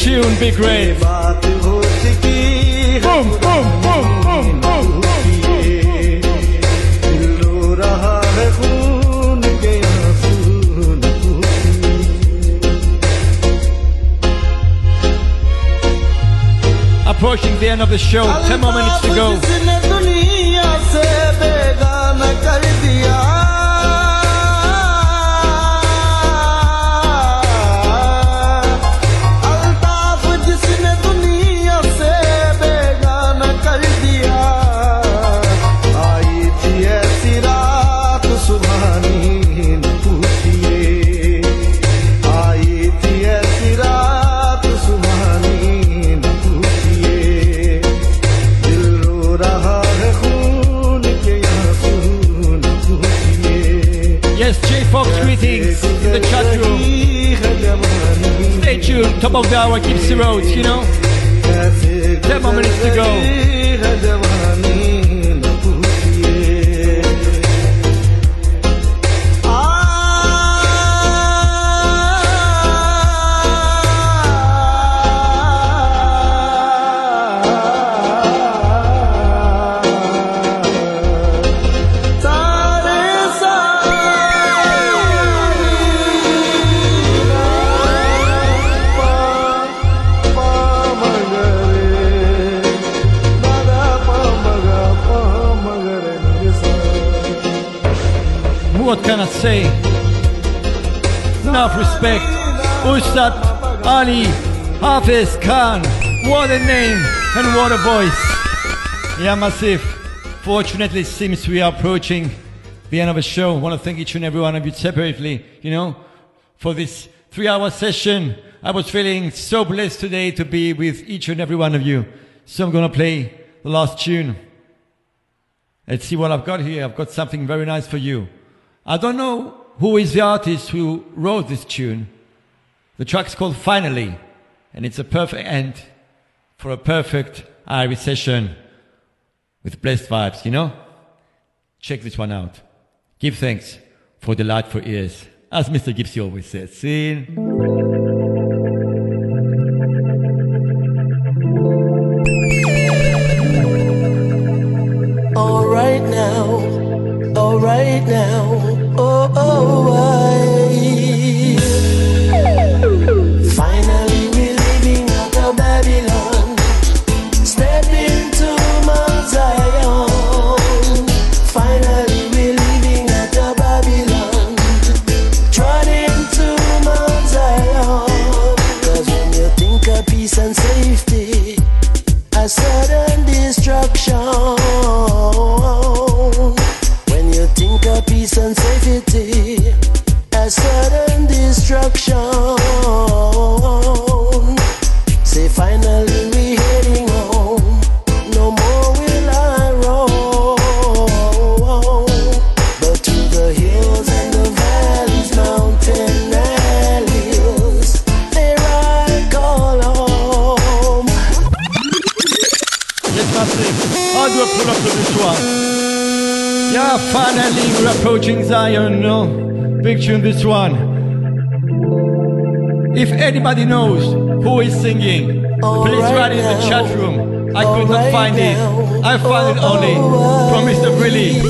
Tune be great. Boom, boom, boom, boom, boom. Approaching the end of the show, 10 more minutes to go. The chat room. Stay tuned. Top of the hour, keeps the roads, you know. 10 more minutes to go. What can I say? Enough respect. Ustad Ali Hafiz Khan. What a name and what a voice. Yeah, Masif. Fortunately, it seems we are approaching the end of the show. I want to thank each and every one of you separately, you know, for this 3-hour session. I was feeling so blessed today to be with each and every one of you. So I'm going to play the last tune. Let's see what I've got here. I've got something very nice for you. I don't know who is the artist who wrote this tune. The track's called Finally, and it's a perfect end for a perfect Irish session with blessed vibes, you know? Check this one out. Give thanks for delightful ears, as Mr. Gipsy always says. See? Right now, oh, oh, I finally we're living out of Babylon. Step into Mount Zion. Finally we're living out of Babylon. Trot into Mount Zion. Cause when you think of peace and safety, a sudden destruction. Peace and safety, a sudden destruction. Say finally we heading home, no more will I roam. But to the hills and the valleys, mountain alleys, there I call home. Yes, Patrick, how do I pull up to this one? Yeah, finally we're approaching Zion, no? Big tune this one. If anybody knows who is singing, please write it in the chat room. I could not find it. I found it only from Mr. Brilly.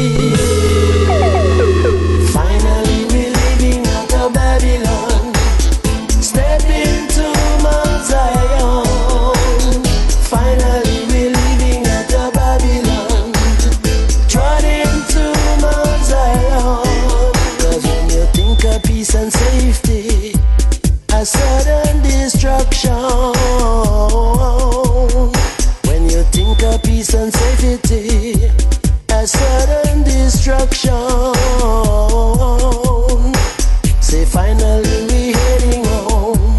Sudden destruction. When you think of peace and safety, a sudden destruction. Say finally we heading home,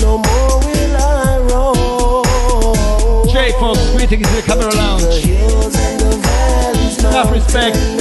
no more will I roam. Jay Fox, greetings to the camera lounge. The hills and the valleys, have respect. Zion.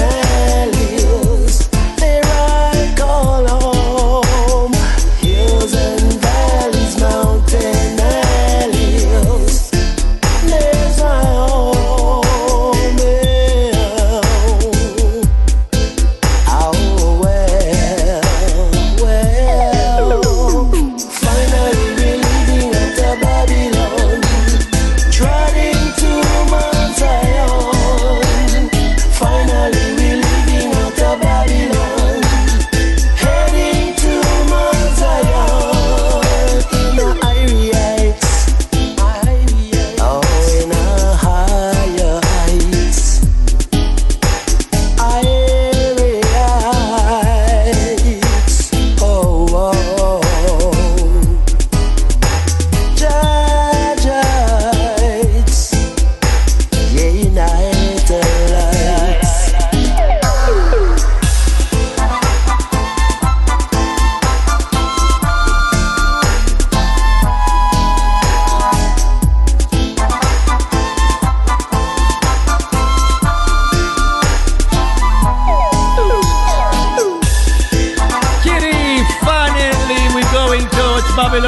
Finally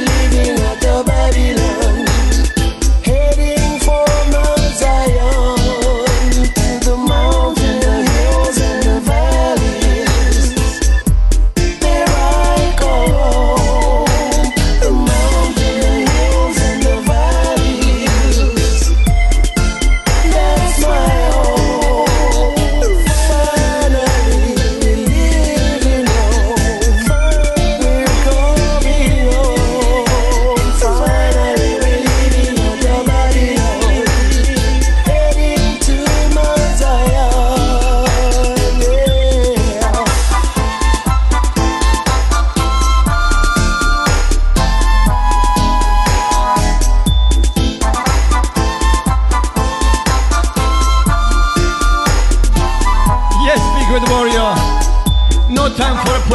we're living out of Babylon.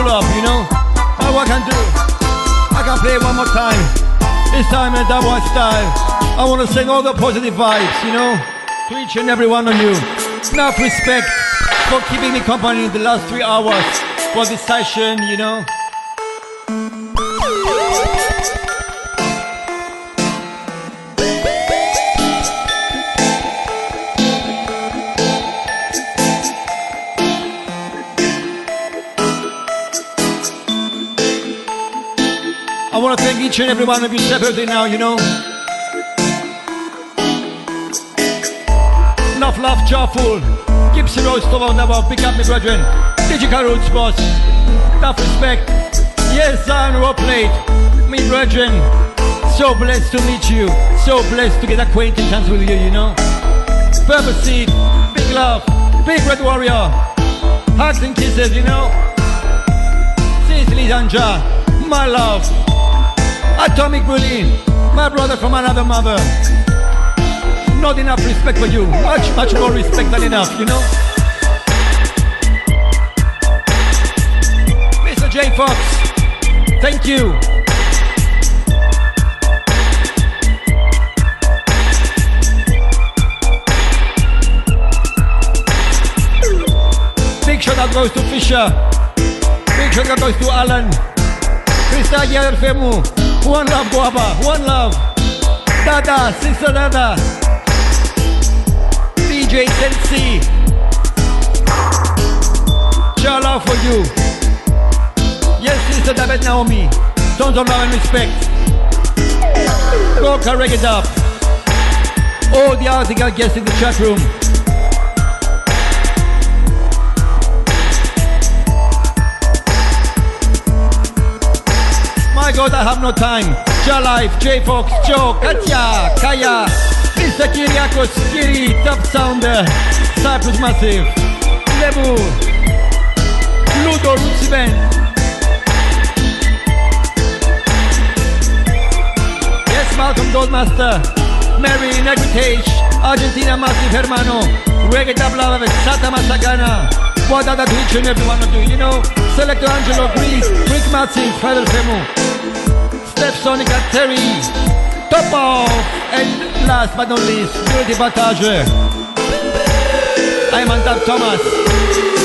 up, you know? Now what I can do, I can play one more time. This time in Dub One style. I want to sing all the positive vibes, you know? To each and every one of you. Enough respect for keeping me company in the last 3 hours for this session, you know? I want to thank each and every one of you separately now, you know. Enough love, Jawful, Gipsy Rostov, never pick up my brethren, digital roots boss. Enough respect. Yes, Zion Ari played, me brethren. So blessed to meet you, so blessed to get acquainted with you, you know. Purple seed, big love, big red warrior. Hugs and kisses, you know. Sicily Danja, my love. Atomic Brilly, my brother from another mother. Not enough respect for you. Much, much more respect than enough, you know? Mr. J. Fox, thank you. Big shout out goes to Fisher. Big shout out goes to Alan. Krista Yerfemu. One love, Guava, one love. Dada, Sister Dada. DJ Sensi. Shout out for you. Yes, Sister David Naomi. Tons of love and respect. Go correct it up. All the Artikal guests in the chat room. God, I have no time. Ja Life, J Fox, Joe, Katya, Kaya, Mr. Kyriakos, Kiri, Top Sounder, Cyprus Massive, Lebu, Ludo, Rutsiben. Yes, Malcolm Goldmaster, Mary, Negrete, Argentina Massive, Hermano, Reggae Dablava, Sata Masagana. What other to each and every one of you, you know? Selector Angelo, Greece, Rick Massive, Fidel Femu. Steph Sonica, Terry, Top Off, and last but not least, Beauty Batage. I'm Antap Thomas.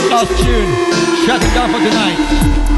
Last tune, shut it down for tonight.